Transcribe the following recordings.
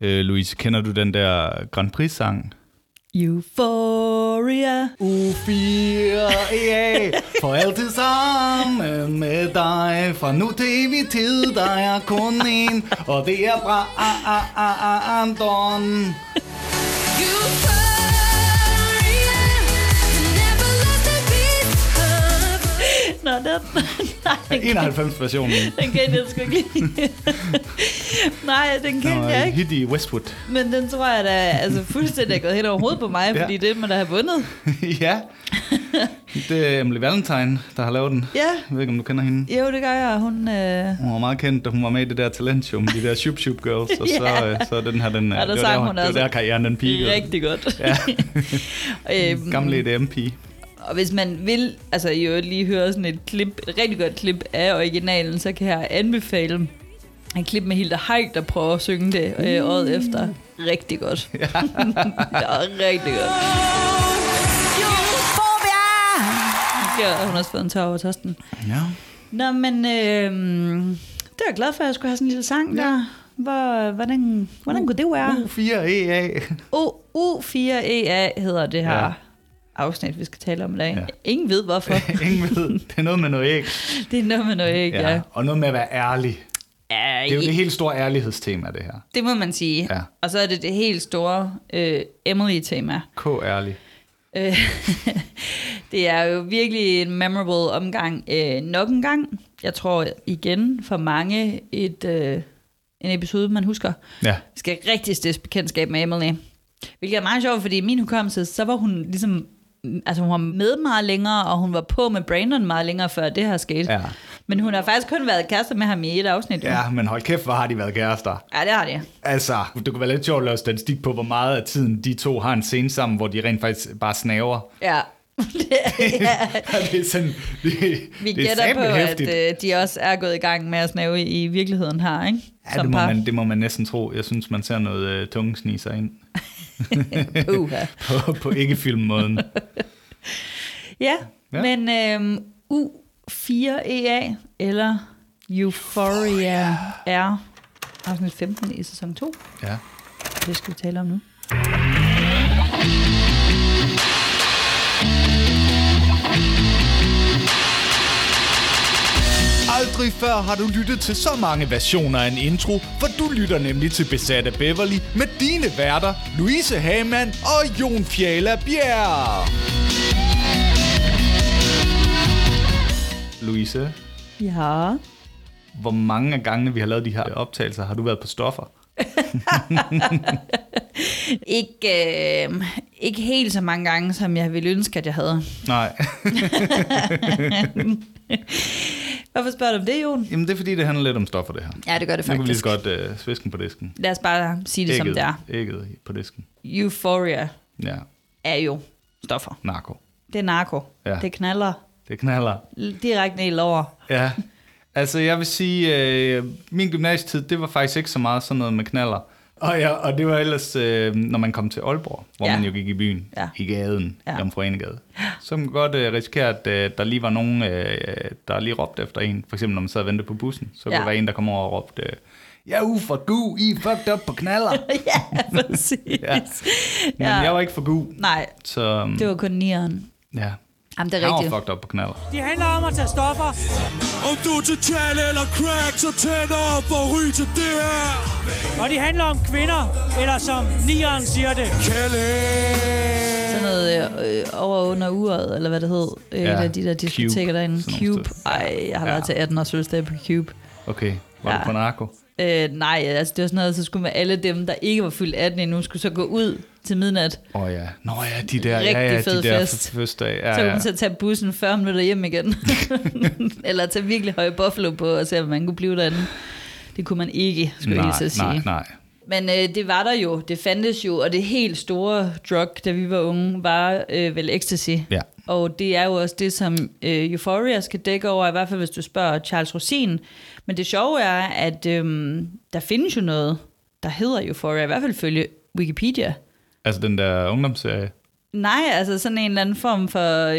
Louise, kender du den der Grand Prix-sang? Euphoria. U4EA. For altid sammen med dig. Fra nu til evig tid, der er kun en. Og det er Brandon. Nå, den... Nej, 91-versionen. Den kendte jeg sgu ikke lige. Nej, den kendte jeg ikke. Hit i Westwood. Men den tror jeg da altså, fuldstændig er gået helt over hovedet på mig, ja. Fordi det man da har vundet. Ja. Det er Emily Valentine, der har lavet den. Ja. Jeg ved ikke, om du kender hende. Jo, det gør jeg. Hun var meget kendt, da hun var med i det der talentshow, de der Shoop Shoop Girls. Og så den her, den, ja, det var hun der, altså der karrieren, den pige. Rigtig godt. Ja. Gamle EDM-pige. Og hvis man vil, altså i øvrigt lige høre sådan et klip, et rigtig godt klip af originalen, så kan jeg anbefale en klip med Hilda Haig, der prøver at synge det året efter. Rigtig godt. Ja. Rigtig godt. Ja, hun har også fået en tør over tasten. Ja. Nå, men det var jeg glad for, at jeg skulle have sådan en lille sang der. Hvordan kunne det være? U4EA. U4EA hedder det her. Ja. Afsnit, vi skal tale om i dag. Ja. Ingen ved hvorfor. Ingen ved. Det er noget med noget æg. Det er noget med noget æg, ja. Og noget med at være ærlig. Ja, det er jo det helt store ærlighedstema, det her. Det må man sige. Ja. Og så er det helt store Emily-tema. K-ærlig. Det er jo virkelig en memorable omgang. Nok en gang. Jeg tror igen for mange en episode, man husker. Ja. Vi skal rigtig stifte bekendtskab med Emily. Hvilket er meget sjovt, fordi i min hukommelse, så var hun ligesom... Altså hun var med meget længere, og hun var på med Brandon meget længere, før det her skete. Ja. Men hun har faktisk kun været kærester med ham i et afsnit. Jo. Ja, men hold kæft, hvor har de været kærester. Ja, det har de. Altså, det kunne være lidt sjovt at lave statistik på, hvor meget af tiden de to har en scene sammen, hvor de rent faktisk bare snaver. Ja. Det er sådan, vi gætter på, heftigt. At de også er gået i gang med at snave i virkeligheden her, ikke? Ja, som det må man næsten tro. Jeg synes, man ser noget tungesniser ind. på ikke-filmmåden. ja, men U4EA eller Euphoria er afsnit 15 i sæson 2. Ja. Det skal vi tale om nu. Aldrig før har du lyttet til så mange versioner af en intro, for du lytter nemlig til Besat af Beverly med dine værter, Louise Hamann og Jon Fjæla Bjerre. Louise? Ja? Hvor mange af gangene, vi har lavet de her optagelser, har du været på stoffer? Ikke helt så mange gange, som jeg ville ønske, at jeg havde. Nej. Hvorfor spørger du om det, Jon? Jamen, det er fordi, det handler lidt om stoffer, det her. Ja, det gør det faktisk. Nu kan vi lige godt svisken på disken. Lad os bare sige det, som det er. Ægget på disken. Euphoria er jo stoffer. Narko. Det er narko. Ja. Det knaller. Det knaller. Direkte ned i lover. Ja. Altså, jeg vil sige, min gymnasietid, det var faktisk ikke så meget sådan noget med knaller. Og det var ellers, når man kom til Aalborg, hvor man jo gik i byen, i gaden, Jomfru Anegade. Så man godt risikere, at der lige var nogen, der lige råbte efter en. For eksempel, når man sad og ventede på bussen, så kunne der være en, der kom over og råbte, jeg er ude for gud, I fucked up på knaller. Ja, præcis. Men jeg var ikke for gud. Nej, så, det var kun nieren. Ja. Jamen, det er rigtigt. Han var fucked up på knaller. Det handler om at tage stoffer. Om du er til tjal eller crack, så tænd op og ryg til det her. Og det handler om kvinder, eller som nieren siger det. Kælde. Sådan noget over under uret, eller hvad det hed. Af de der diskoteker derinde. Cube. Ej, jeg har været til 18 års fødselsdag på Cube. Okay, var du på narko? Nej, altså det var sådan noget, så skulle alle dem, der ikke var fyldt 18 endnu, skulle så gå ud til midnat. De der rigtig fed fest. Så kunne man så tage bussen 40 minutter hjem igen. Eller tage virkelig høje buffalo på og se, om man kunne blive derinde. Det kunne man ikke, skulle jeg lige så sige. Nej. Men det var der jo, det fandtes jo, og det helt store drug, da vi var unge, var vel Ecstasy. Ja. Og det er jo også det, som Euphoria skal dække over, i hvert fald hvis du spørger Charles Rosin. Men det sjove er, at der findes jo noget, der hedder Euphoria, i hvert fald følge Wikipedia. Altså den der ungdomsserie? Nej, altså sådan en eller anden form for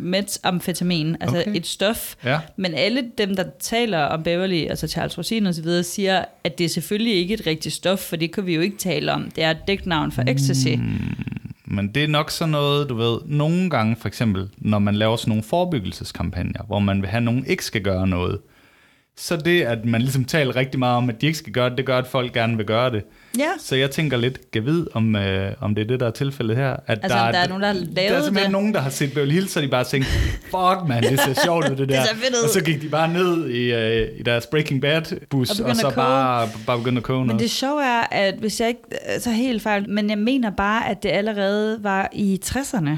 metamfetamin, altså okay. et stof. Ja. Men alle dem, der taler om Beverly, altså Charles Rosin og så videre, siger, at det er selvfølgelig ikke et rigtigt stof, for det kan vi jo ikke tale om. Det er et dæknavn for ecstasy. Men det er nok sådan noget, du ved, nogle gange for eksempel, når man laver sådan nogle forebyggelseskampagner, hvor man vil have, at nogen ikke skal gøre noget. Så det, at man ligesom taler rigtig meget om, at de ikke skal gøre det, det gør, at folk gerne vil gøre det. Ja. Så jeg tænker lidt, kan vide, om det er det, der er tilfældet her. At altså, der er nogen, der har lavet det. Der er simpelthen nogen, der har set Beverly Hills, så de bare tænkte, fuck man, det ser sjovt ud, det der. Det og så gik de bare ned i deres Breaking Bad-bus, og så bare begyndte at koge noget. Men det sjove er, at hvis jeg ikke så helt fejl, men jeg mener bare, at det allerede var i 60'erne.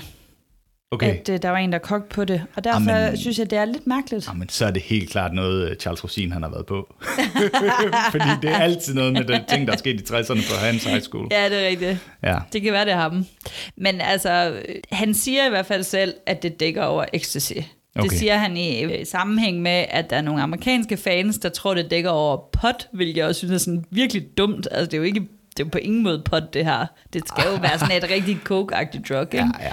Okay. At der var en, der kogte på det. Og derfor synes jeg, det er lidt mærkeligt. Men så er det helt klart noget, Charles Rosin han har været på. Fordi det er altid noget med de ting, der er sket i 60'erne på hans high school. Ja, det er rigtigt. Ja. Det kan være, det har dem. Men altså, han siger i hvert fald selv, at det dækker over ecstasy. Okay. Det siger han i sammenhæng med, at der er nogle amerikanske fans, der tror, det dækker over pot, hvilket jeg også synes er sådan virkelig dumt. Altså, det er jo ikke, det er på ingen måde pot, det her. Det skal jo være sådan et rigtig coke-agtigt drug, ikke? Ja, ja.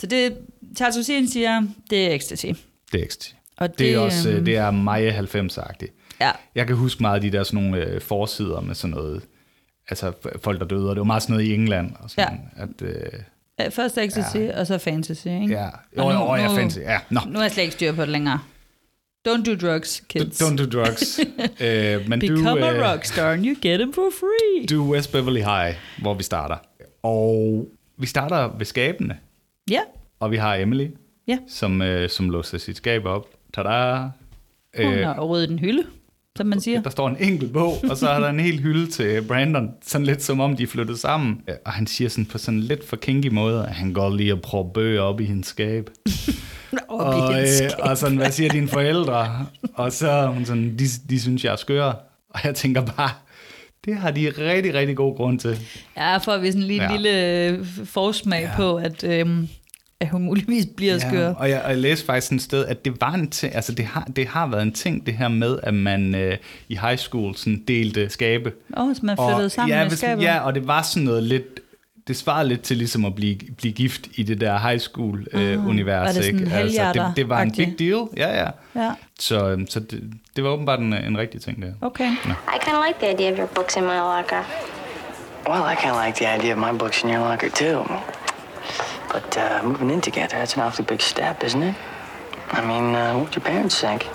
Så det, Charles Rosin siger, det er ecstasy. Det er ecstasy. Og det er også, det er meget 90'er-agtigt. Ja. Jeg kan huske meget af de der sådan nogle forsider med sådan noget, altså folk der døde, og det var meget sådan noget i England. Og sådan, ja. Først ecstasy, og så fantasy, ikke? Ja, jeg fantasy, ja. Nå. Nu er jeg slet ikke styr på det længere. Don't do drugs, kids. Don't do drugs. Men Become a rockstar and you get them for free. Do West Beverly High, hvor vi starter. Og... vi starter ved skabene, yeah. og vi har Emily, yeah. som låser sit skab op. Tada! Hun har ryddet en hylde, som man siger. Der står en enkelt bog, og så er der en hel hylde til Brandon, sådan lidt som om de er flyttet sammen. Og han siger sådan på sådan lidt for kinky måde, at han går lige og prøver bøger op i hendes skab. Og sådan, hvad siger dine forældre? Og så hun sådan, de synes, jeg er skør. Og jeg tænker bare, det har de rigtig, rigtig god grund til. Ja, får vi sådan lige en lille forsmag på, at hun muligvis bliver skør. Og jeg læste faktisk sådan et sted, at det var en ting, altså det har været en ting, det her med, at man i high school sådan delte skabe. Så man flyttede sammen med skabet. Ja, og det var sådan noget lidt, det svarede lidt til ligesom at blive gift i det der high school univers, ikke? Altså det var en big deal. Ja. Så det var åbenbart en rigtig ting der. Okay. No. I kind of like the idea of your books in my locker. Well, I kind of like the idea of my books in your locker too. But moving in together, that's an awfully big step, isn't it? I mean, what would your parents think?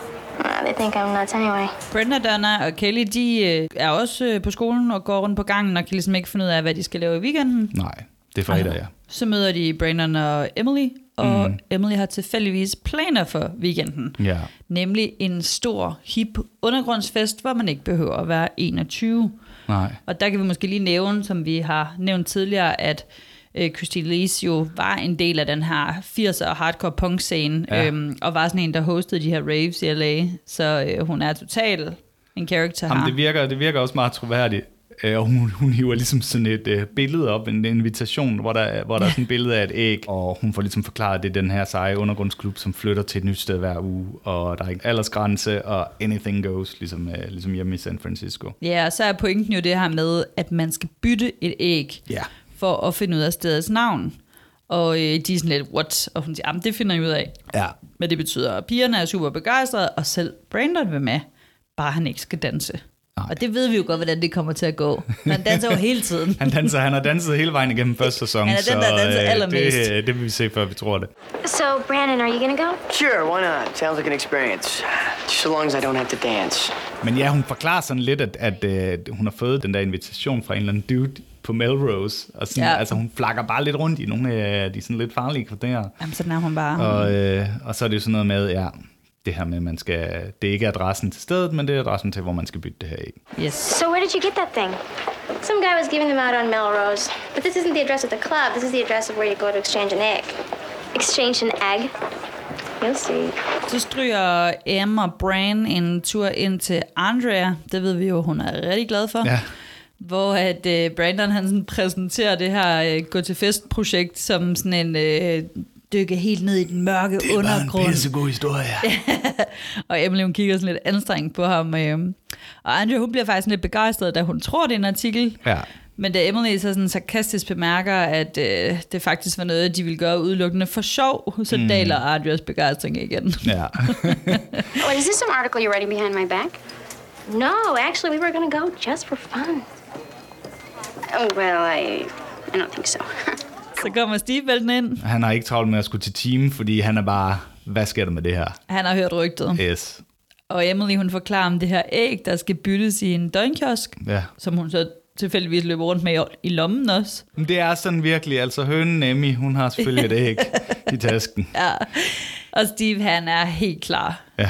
They think I'm nuts anyway. Brandon, Donna og Kelly, de er også på skolen og går rundt på gangen og kan ligesom ikke finde ud af, hvad de skal lave i weekenden. Nej, det er fredag, ja. Så møder de Brandon og Emily, og Emily har tilfældigvis planer for weekenden. Ja. Nemlig en stor, hip undergrundsfest, hvor man ikke behøver at være 21. Nej. Og der kan vi måske lige nævne, som vi har nævnt tidligere, at Christine Elise jo var en del af den her 80'er og hardcore punk-scene, og var sådan en, der hostede de her raves i LA, så hun er total en character her. Jamen, det virker også meget troværdigt, og hun hiver ligesom sådan et billede op, en invitation, hvor der er sådan et billede af et æg, og hun får ligesom forklaret, at det er den her seje undergrundsklub, som flytter til et nyt sted hver uge, og der er ikke aldersgrænse, og anything goes, ligesom hjemme i San Francisco. Ja, og så er pointen jo det her med, at man skal bytte et æg, for at finde ud af stedets navn. Og de er sådan lidt, what? Og hun siger, jamen det finder jeg ud af. Ja. Men det betyder, at pigerne er super begejstrede, og selv Brandon vil med, bare han ikke skal danse. Nej. Og det ved vi jo godt, hvordan det kommer til at gå. Han danser jo hele tiden. Han har danset hele vejen igennem første sæson. Han er den, der danser allermest. Det vil vi se, før vi tror det. So, Brandon, are you gonna go? Sure, why not? Sounds like an experience. So long as I don't have to dance. Men ja, hun forklarer sådan lidt, at hun har fået den der invitation fra en eller anden dude, på Melrose, og sådan, altså hun flakker bare lidt rundt i nogle af de sådan lidt farlige kvarterer. Jamen, sådan er hun bare. Og så er det jo sådan noget med, det her med, man skal, det er ikke adressen til stedet, men det er adressen til, hvor man skal bytte det her i. Yes. So where did you get that thing? Some guy was giving them out on Melrose. But this isn't the address of the club, this is the address of where you go to exchange an egg. Exchange an egg? You'll see. Så stryger Emma og Bran en tur ind til Andrea. Det ved vi jo, hun er rigtig glad for. Ja. Hvor at Brandon han sådan præsenterer det her gå til fest projekt som sådan en dykke helt ned i den mørke undergrund. Det var en pissegod historie. Og Emily hun kigger sådan lidt anstrengt på ham. Og Andrea hun bliver faktisk lidt begejstret, da hun tror det er en artikel. Ja. Men da Emily så sådan sarkastisk bemærker, at det faktisk var noget, de ville gøre udelukkende for sjov, så daler Adrias begejstring igen. Ja. Oh, is this some article you're writing behind my back? No, actually, we were going to go just for fun. Oh, well, I don't think so. Så kommer Stivebælten ind. Han har ikke travlt med at skulle til team, fordi han er bare, hvad sker der med det her? Han har hørt rygtet. Yes. Og Emily, hun forklarer om det her æg, der skal byttes i en døgnkiosk, ja, som hun så tilfældigvis løber rundt med i lommen også. Det er sådan virkelig, altså hønen Emmy, hun har selvfølgelig et æg i tasken. Ja, og Steve, han er helt klar. Ja.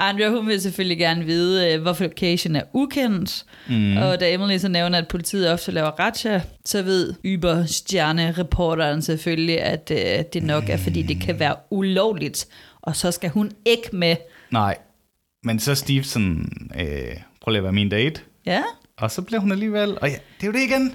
Andrea, hun vil selvfølgelig gerne vide, hvorfor location er ukendt. Mm. Og da Emily så nævner, at politiet ofte laver razzia, så ved Uber-stjerne-reporteren selvfølgelig, at det nok er, fordi det kan være ulovligt. Og så skal hun ikke med. Nej, men så Steve sådan, prøv lige at være min date. Ja. Og så bliver hun alligevel, og ja, det er jo det igen.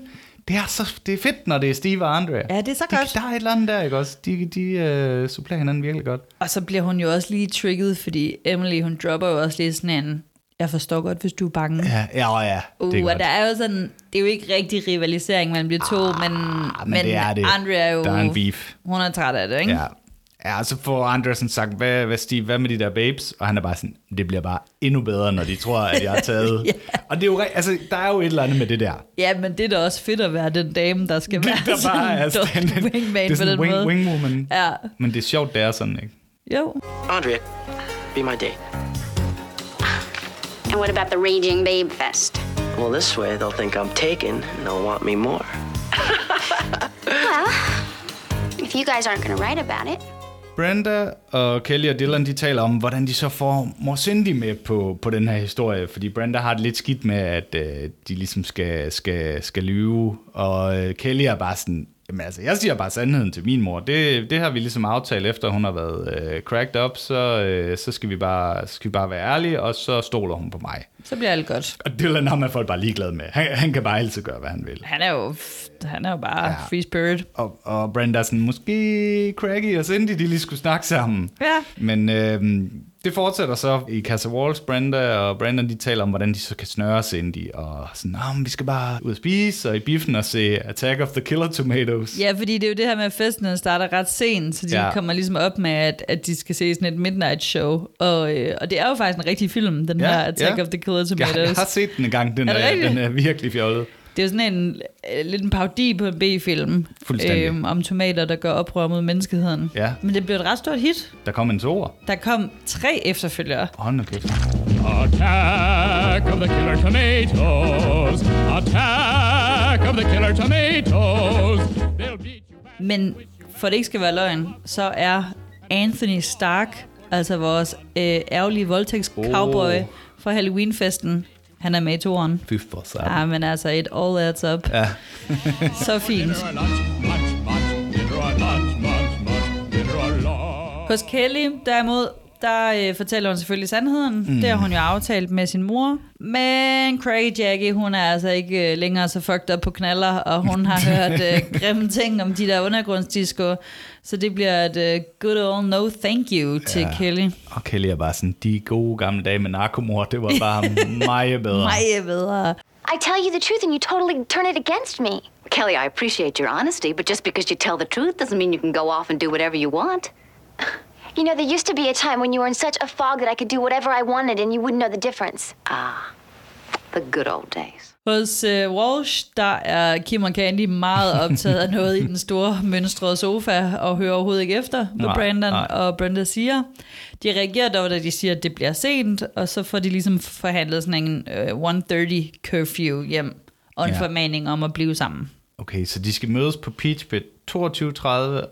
Det er fedt, når det er Steve og Andrea. Ja, det er så godt. Der er et eller andet der, ikke også? De supplerer hinanden virkelig godt. Og så bliver hun jo også lige trigget, fordi Emily, hun dropper jo også lige sådan en, jeg forstår godt, hvis du er bange. Ja, det er godt. Der er jo sådan, det er jo ikke rigtig rivalisering mellem de to, men det er det. Andrea er jo, der er en beef. Hun er træt af det, ikke? Ja. Ja, og så får Andresen sagt, hvad Steve, hvad med de der babes? Og han er bare sådan, det bliver bare endnu bedre, når de tror, at jeg er taget. Ja. Og det er jo, altså, der er jo et eller andet med det der. Ja, men det er da også fedt at være den dame, der skal være der bare sådan en wingman på den måde. Wingwoman. Ja. Men det er sjovt, det er sådan, ikke? Jo. Andrea, be my date. And what about the raging babe fest? Well, this way they'll think I'm taken, and they'll want me more. Well, if you guys aren't going to write about it. Brenda og Kelly og Dylan, de taler om, hvordan de så får mor Cindy med på den her historie. Fordi Brenda har det lidt skidt med, at de ligesom skal lyve. Og Kelly er bare sådan, jamen altså, jeg siger bare sandheden til min mor. Det har vi ligesom aftalt, efter hun har været cracked up, så skal vi bare være ærlige, og så stoler hun på mig. Så bliver alt godt. Og Dylan har man folk bare ligeglad med. Han kan bare altid gøre, hvad han vil. Han er jo bare free spirit. Og Brenda er sådan, måske Craigie og Cindy, de lige skulle snakke sammen. Ja. Men det fortsætter så i Casa Walls. Brenda og Brandon, de taler om, hvordan de så kan snøre Cindy. Og sådan, vi skal bare ud og spise, og i biffen og se Attack of the Killer Tomatoes. Ja, fordi det er jo det her med, at festen starter ret sent, så de kommer ligesom op med, at de skal se sådan et midnight show. Og det er jo faktisk en rigtig film, den her Attack of the Killer Tomatoes. Ja, jeg har set den en gang, den er virkelig fjollet. Det er jo sådan lidt en parodi på en B-film om tomater, der gør oprør mod menneskeheden. Ja. Men det blev et ret stort hit. Der kom en toer. Der kom 3 efterfølgere. Åh, okay. Attack of the Killer Tomatoes. Attack of the Killer Tomatoes. Men for det ikke skal være løgn, så er Anthony Stark, altså vores ærgerlige voldtægts-cowboy fra Halloween-festen, han er med i toren. Fy for sig. Ja, men altså, it all adds up. Ja. Så fint. Hos Kelly, derimod, der fortæller hun selvfølgelig sandheden. Det har hun jo aftalt med sin mor. Men Craig Jackie, hun er altså ikke længere så fucked up på knaller, og hun har hørt grimme ting om de der undergrundsdisco. Så det bliver et good old no thank you til Kelly. Og Kelly er bare sådan, de gode gamle dage med narkomor, det var bare meget bedre. Meget bedre. I tell you the truth, and you totally turn it against me. Kelly, I appreciate your honesty, but just because you tell the truth doesn't mean you can go off and do whatever you want. You know, there used to be a time when you were in such a fog that I could do whatever I wanted, and you wouldn't know the difference. Ah, the good old days. Hos Walsh, der er Kim og Candy meget optaget af noget i den store mønstrede sofa, og hører overhovedet ikke efter, hvad Brandon og Brenda siger. De reagerer dog, da de siger, at det bliver sent, og så får de ligesom forhandlet sådan en 1:30 curfew hjem, og en formaning om at blive sammen. Okay, så de skal mødes på Peach Pit 22:30, og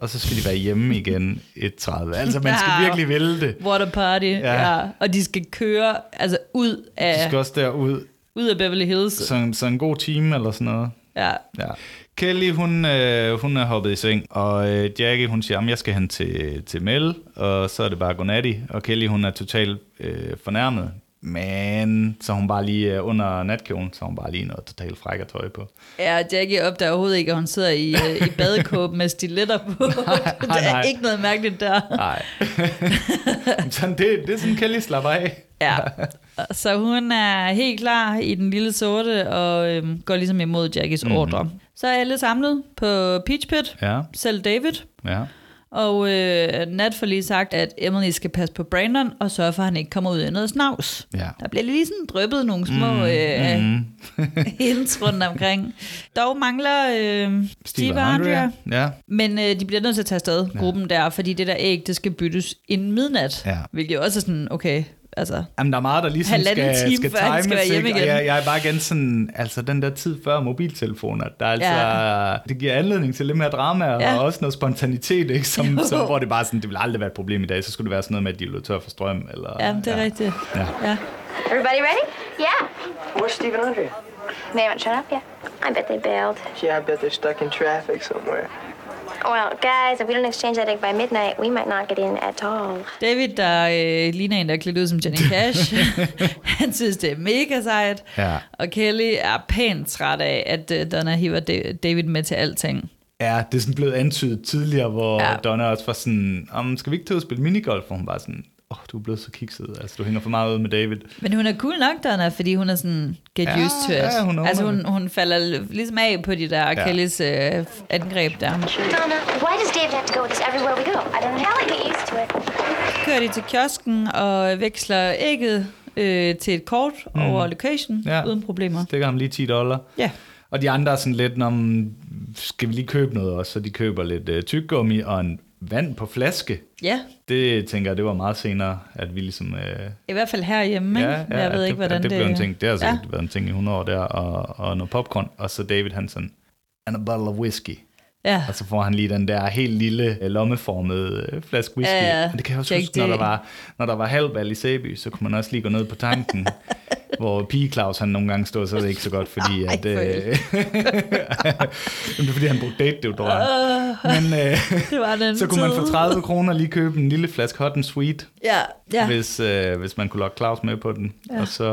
så skal de være hjemme igen 1:30. Altså, man skal virkelig vælge det. What a party. Ja. Ja. Og de skal køre altså ud af... De skal også derud. Ud af Beverly Hills. Så en god time eller sådan noget. Ja. Ja. Kelly, hun er hoppet i seng, og Jackie, hun siger, jeg skal hen til Mel, og så er det bare godnatty. Og Kelly, hun er totalt fornærmet. Men så hun bare lige under natkjolen, så hun bare lige noget totalt fræk og tøj på. Ja, Jackie opdager overhovedet ikke, at hun sidder i badekåb med stiletter på. Nej, det er ikke noget mærkeligt der. Nej. Sådan, det er sådan, Kelly slapper af. Ja, Så hun er helt klar i den lille sorte og går ligesom imod Jackies ordre. Så er alle samlet på Peach Pit, ja. Selv David. Ja. Og Nat får lige sagt, at Emily skal passe på Brandon og sørge for, at han ikke kommer ud af noget snavs. Ja. Der bliver lige sådan dryppet nogle små hints rundt omkring. Dog mangler Steve og Andrea. Ja. Men de bliver nødt til at tage afsted, gruppen der, fordi det der æg, det skal byttes inden midnat. Ja. Hvilket også er sådan, okay... Altså, jamen, der er meget, der lige skal times, skal være igen. Og jeg er bare igen sådan, altså den der tid før mobiltelefoner, der altså, det giver anledning til lidt mere drama, og også noget spontanitet, ikke? Som, så, hvor det bare sådan, det ville aldrig være et problem i dag, så skulle det være sådan noget med, at de lød tør for strøm, eller... Jamen, det er rigtigt. Ja. Everybody ready? Yeah. Where's Steve and Andrea? They haven't shown up yet. I bet they bailed. Yeah, I bet they're stuck in traffic somewhere. Well, guys, if we don't exchange that egg by midnight, we might not get in at all. David, der ligner en, der er klædt ud som Johnny Cash. Han synes, det er mega sejt. Ja. Og Kelly er pænt træt af, at Donna hiver David med til alting. Ja, det er sådan blevet antydet tidligere, hvor Donna også var sådan, skal vi ikke til at spille minigolf? For hun var sådan, du er blevet så kikset. Altså, du hænger for meget ud med David. Men hun er cool nok, Donna, fordi hun er sådan, get used to it. Ja, hun falder ligesom af på de der Kellys angreb der. Donna, why does David have to go with us everywhere we go? I don't know how to get used to it. Kører de til kiosken og veksler ægget til et kort over location, uden problemer. Stikker ham lige $10. Ja. Og de andre er sådan lidt, skal vi lige købe noget også? Så de køber lidt tyggegummi og en vand på flaske. Ja. Det tænker jeg, det var meget senere, at vi ligesom... I hvert fald herhjemme, ikke? Jeg ved ikke, hvordan det... Det blev en ting. Det har sikkert været en ting i 100 år der, og noget popcorn. Og så David, han sådan, and a bottle of whiskey. Ja. Og så får han lige den der helt lille lommeformede flaske whisky. Ja. Men det kan jeg også huske, når der var halvvalg i Sæby, så kunne man også lige gå ned på tanken, hvor Pige Claus, han nogle gange stod, så er det ikke så godt, fordi at... det er fordi, han brugte date-deodorant. Men så kunne man for 30 kroner lige købe en lille flaske hot and sweet, hvis man kunne lokke Claus med på den. Ja. Og så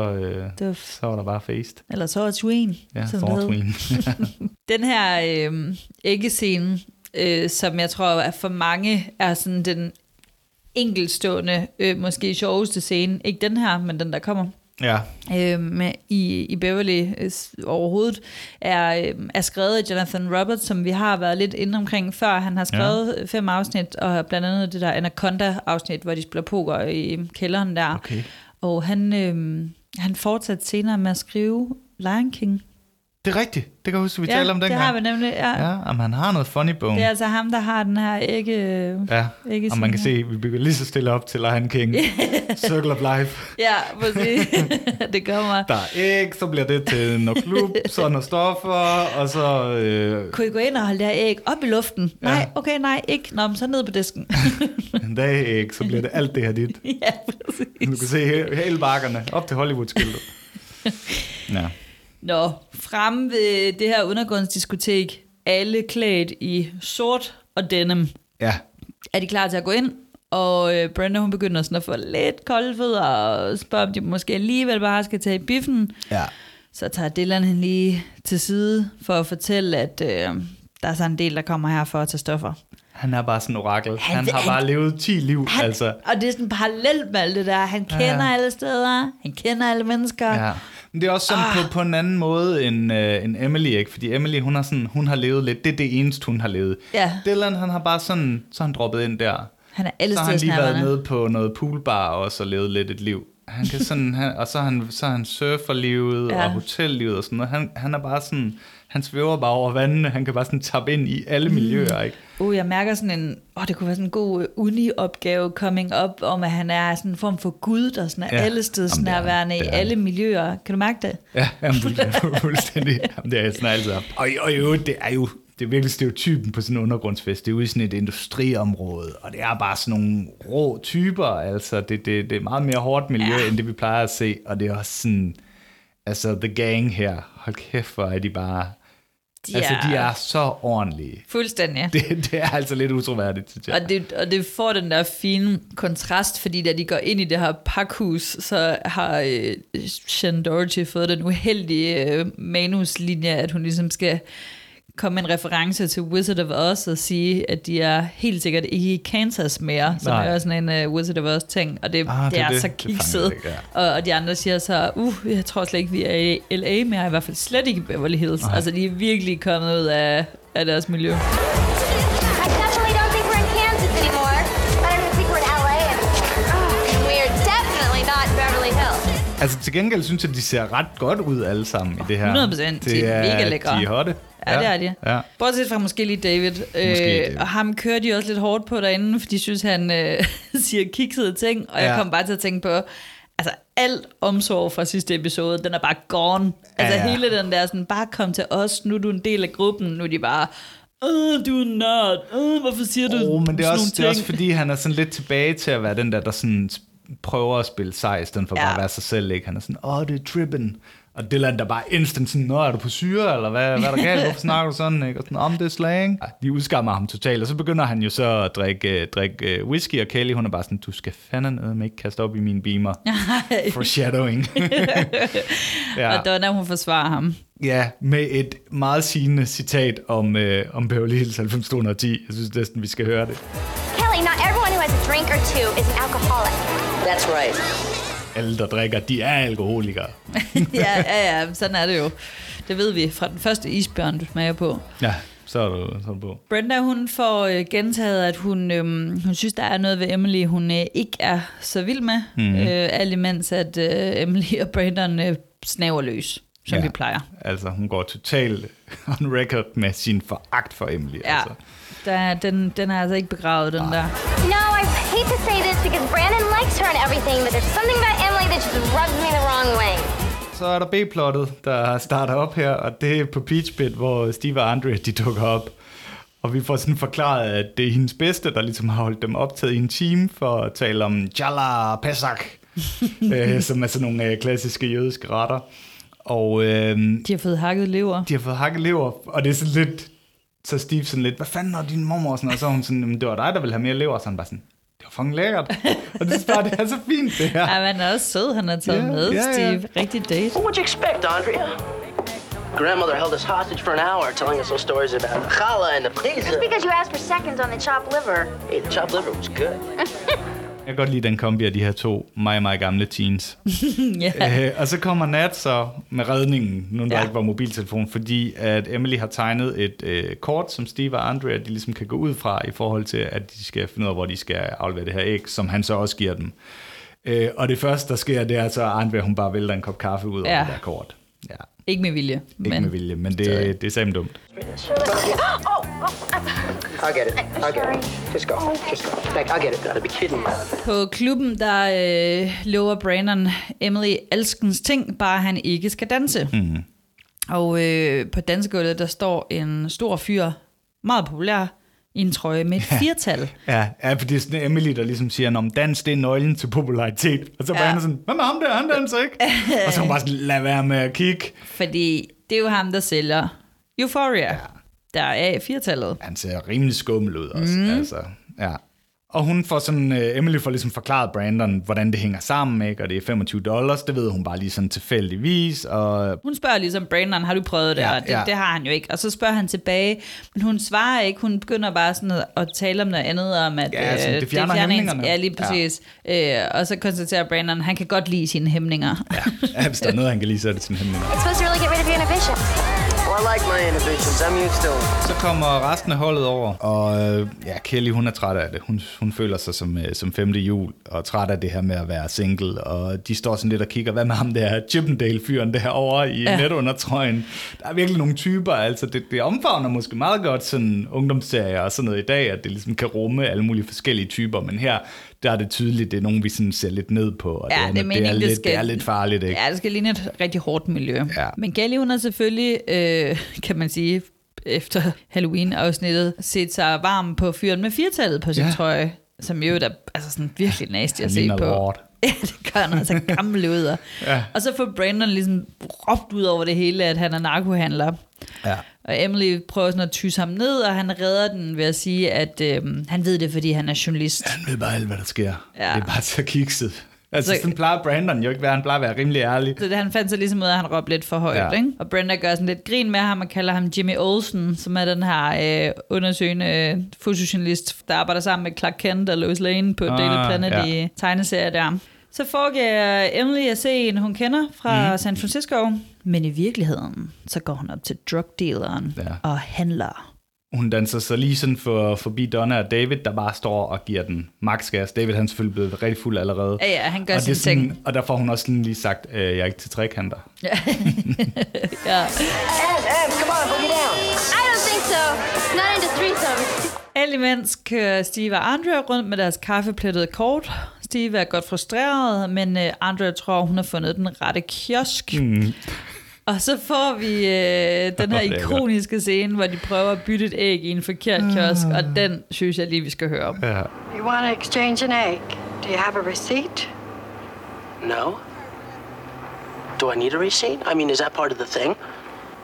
var der bare fest. Eller så var tween. Ja, så var tween. Den her æggescene, som jeg tror, at for mange er sådan den enkeltstående, måske sjoveste scene. Ikke den her, men den, der kommer. Ja. I Beverly overhovedet er skrevet af Jonathan Roberts, som vi har været lidt inde omkring før. Han har skrevet 5 afsnit, og blandt andet det der Anaconda-afsnit, hvor de spiller poker i kælderen der. Okay. Og han fortsatte senere med at skrive Lion King. Det er rigtigt. Det kan jeg huske, vi taler om dengang. Ja, det har vi nemlig, han har noget funny bone. Det er altså ham, der har den her ikke og man kan se, vi bygger lige så stille op til Lion King. Circle of life. Ja, præcis. Det kommer. Der er æg, så bliver det til noget klub, så noget stoffer, og så... Kunne I gå ind og holde det her æg op i luften? Ja. Nej, ikke. Nå, men så ned på disken. En dag æg, så bliver det alt det her dit. Ja, præcis. Du kan se hele bakkerne op til Hollywood-skiltet. Ja. Nå, fremme ved det her undergrundsdiskotek, alle klædt i sort og denim. Ja. Er de klar til at gå ind? Og Brenda, hun begynder sådan at få lidt kolde fødder og spørger, om de måske alligevel bare skal tage i biffen. Ja. Så tager Dylan hende lige til side for at fortælle, at der er sådan en del, der kommer her for at tage stoffer. Han er bare sådan en orakel. Han har bare levet 10 liv. Altså. Og det er sådan parallelt med alt det der. Han kender alle steder. Han kender alle mennesker. Ja. Men det er også sådan på en anden måde end Emily, ikke? Fordi Emily, hun har levet lidt. Det er det eneste, hun har levet. Ja. Dylan, han har bare sådan, så han droppet ind der. Han er alle steder. Så har han lige været nede på noget poolbar også og levet lidt et liv. Han kan sådan, og så er han surferlivet og hotellivet og sådan noget. Han er bare sådan... Han svæver bare over vandene, han kan bare sådan tappe ind i alle miljøer, ikke? Jeg mærker sådan en, det kunne være sådan en god uni-opgave coming up, om at han er sådan en form for gud, der sådan er alle steds nærværende i alle miljøer. Kan du mærke det? Ja, fuldstændig. Jamen, det er jeg sådan altid. Og jo, det er virkelig stereotypen på sådan en undergrundsfest. Det er ude i sådan et industriområde, og det er bare sådan nogle rå typer, altså det er meget mere hårdt miljø, end det vi plejer at se, og det er også sådan, altså the gang her, hold kæft, hvor er de bare... Altså, de er så ordentlige. Fuldstændig. Det er altså lidt utroværdigt, synes jeg. Og det får den der fine kontrast, fordi da de går ind i det her pakhus, så har Shannon Doherty fået den uheldige manuslinje, at hun ligesom skal komme en reference til Wizard of Us og sige, at de er helt sikkert ikke i Kansas mere, som er sådan en Wizard of Us ting, og det er så kikset. Ja. Og de andre siger så, jeg tror slet ikke, vi er i LA mere, i hvert fald slet ikke i Beverly Hills. Nej. Altså, de er virkelig kommet ud af deres miljø. Altså til gengæld synes jeg, at de ser ret godt ud alle sammen i det her. 100%. De er mega lækre. De er hotte. Ja, det er de. Ja. Bortset fra måske lige David. David. Og ham kører de også lidt hårdt på derinde, for de synes, han siger kiksede ting. Og jeg kom bare til at tænke på, altså alt omsorg fra sidste episode, den er bare gone. Altså hele den der sådan, bare kom til os, nu er du en del af gruppen, nu er de bare... du er nørd, hvorfor siger du sådan men det er også fordi, han er sådan lidt tilbage til at være den der sådan... prøver at spille sej, i stedet for bare at være sig selv, ikke? Han er sådan, det er trippen. Og Dylan, der bare instant sådan, er du på syre, eller hvad er der galt? Hvorfor snakker du sådan, ikke? Og sådan, det er slang. De udskammer ham totalt, og så begynder han jo så at drikke whisky, og Kelly, hun er bare sådan, du skal fandme ikke kaste op i mine beamer. Foreshadowing. Og Donna, hun forsvarer ham. Ja, med et meget sigende citat om Beverly Hills 90210. Jeg synes næsten, vi skal høre det. Kelly, not everyone who has a drink or two is an alcoholic. That's right. Alle, der drikker, de er alkoholikere. ja, sådan er det jo. Det ved vi fra den første isbjørn, du smager på. Ja, så er du på. Brenda, hun får gentaget, at hun synes, der er noget ved Emily, hun ikke er så vild med. Mm-hmm. Alt imens, at Emily og Brandon snaver løs, som de plejer. Altså, hun går totalt on record med sin foragt for Emily. Ja. Altså. Den er altså ikke begravet, den der. No, I hate to say this, because Brandon likes her and everything, but there's something about Emily that just rubs me the wrong way. Så er der B-plottet, der starter op her, og det er på Peach Pit, hvor Steve og Andre, de dukker op. Og vi får sådan forklaret, at det er hendes bedste, der ligesom har holdt dem optaget i en time for at tale om Jalla Pesach, som er sådan nogle klassiske jødiske retter. Og, de har fået hakket lever. Og det er sådan lidt... Så Steve sådan lidt, hvad fanden er din mormor? Og så hun sådan, det var dig, der ville have mere lever. Og så han bare sådan, det var fucking lækkert. Og det er bare, det er så fint, det her. Ej, men er også sød, han har taget med, Steve. Rigtig date. What would you expect, Andrea? Grandmother held us hostage for an hour, telling us some stories about challah and the pizza. It's because you asked for seconds on the chopped liver. Hey, the chopped liver was good. Jeg kan godt lide den kombi af de her to meget, meget gamle teens. Og så kommer Nat så med redningen, nu der ikke var mobiltelefon, fordi at Emily har tegnet et kort, som Steve og Andrea de ligesom kan gå ud fra i forhold til, at de skal finde ud af, hvor de skal aflevere det her æg, som han så også giver dem. Og det første, der sker, det er så, at Andrea hun bare vælter en kop kaffe ud over det der kort. Ja. Ikke med vilje. Men det er sammen dumt. På klubben, der lover Brandon Emily alskens ting, bare han ikke skal danse. Mm. Og på dansegulvet, der står en stor fyr, meget populær, i en trøje med et firtal. Ja, for det er sådan Emily, der ligesom siger, om dans, det er nøglen til popularitet. Og så var han sådan, hvad med ham der? Han danser ikke. Og så var han bare sådan, lad være med at kigge. Fordi det er jo ham, der sælger Euphoria. Ja. Der er firtallet. Han ser rimelig skummel ud også. Mm. Altså, ja. Og hun får sådan, Emily får ligesom forklaret Brandon, hvordan det hænger sammen, ikke? Og det er $25, det ved hun bare lige sådan tilfældigvis. Og... hun spørger ligesom, Brandon, har du prøvet det? Det har han jo ikke. Og så spørger han tilbage, men hun svarer ikke. Hun begynder bare sådan at tale om noget andet, om at sådan, det fjerner hæmningerne. Ja, lige præcis. Ja. Og så konstaterer Brandon, han kan godt lide sine hæmninger. Ja, hvis der er noget, han kan lide, så er det sine hæmninger. It's supposed to really get rid of your inhibitions. I like my inhibitions. I'm used to them. Så kommer resten af holdet over, og Kelly, hun er træt af det. Hun føler sig som 5. jul, og træt af det her med at være single, og de står sådan lidt og kigger, hvad med ham der Chippendale-fyren derovre i netundertrøjen. Der er virkelig nogle typer, altså det omfavner måske meget godt sådan ungdomsserier og sådan noget i dag, at det ligesom kan rumme alle mulige forskellige typer, men her... der er det tydeligt, det er nogen, vi sådan ser lidt ned på, og det er lidt farligt, ikke? Ja, det skal ligne et rigtig hårdt miljø. Ja. Men Kelly, hun har selvfølgelig, kan man sige, efter Halloween-afsnittet, set sig varm på fyren med firtallet på sin trøje, som jo er altså sådan virkelig nasty at se på. Lord. Ja, det gør han altså gammel ud. Og så får Brandon ligesom råbt ud over det hele, at han er narkohandler. Ja. Og Emily prøver sådan at tyse ham ned, og han redder den ved at sige, at han ved det, fordi han er journalist. Han ved bare alt, hvad der sker. Ja. Det er bare så kikset. Altså, sådan plejer Brandon jo ikke være. Han plejer at være rimelig ærlig. Så det, han fandt sig ligesom ud af, at han råbte lidt for højt, ja, ikke? Og Brenda gør sådan lidt grin med ham og kalder ham Jimmy Olsen, som er den her undersøgende fotojournalist, der arbejder sammen med Clark Kent og Lois Lane på Daily Planet, ja, i tegneserier der. Så foregår Emily at se en, hun kender fra San Francisco. Men i virkeligheden, så går hun op til drugdealeren og handler. Hun danser så lige sådan forbi Donna og David, der bare står og giver den maksgas. David, han er selvfølgelig blevet rigtig fuld allerede. Ja, ja, han gør og sin ting. Sådan, og der får hun også lige sagt, jeg er ikke til trekanter. Ja. Ja. Come on, bring it down. I don't think so. Not into threesomes. Alt imens kører Steve og Andrea rundt med deres kaffeplettede kort. Steve er godt frustreret, men Andrea tror, hun har fundet den rette kiosk. Mm. Og så får vi den her ikoniske scene, hvor de prøver at bytte et æg i en forkert kiosk, og den synes jeg lige, vi skal høre om. Yeah. You want to exchange an egg? Do you have a receipt? No. Do I need a receipt? I mean, is that part of the thing?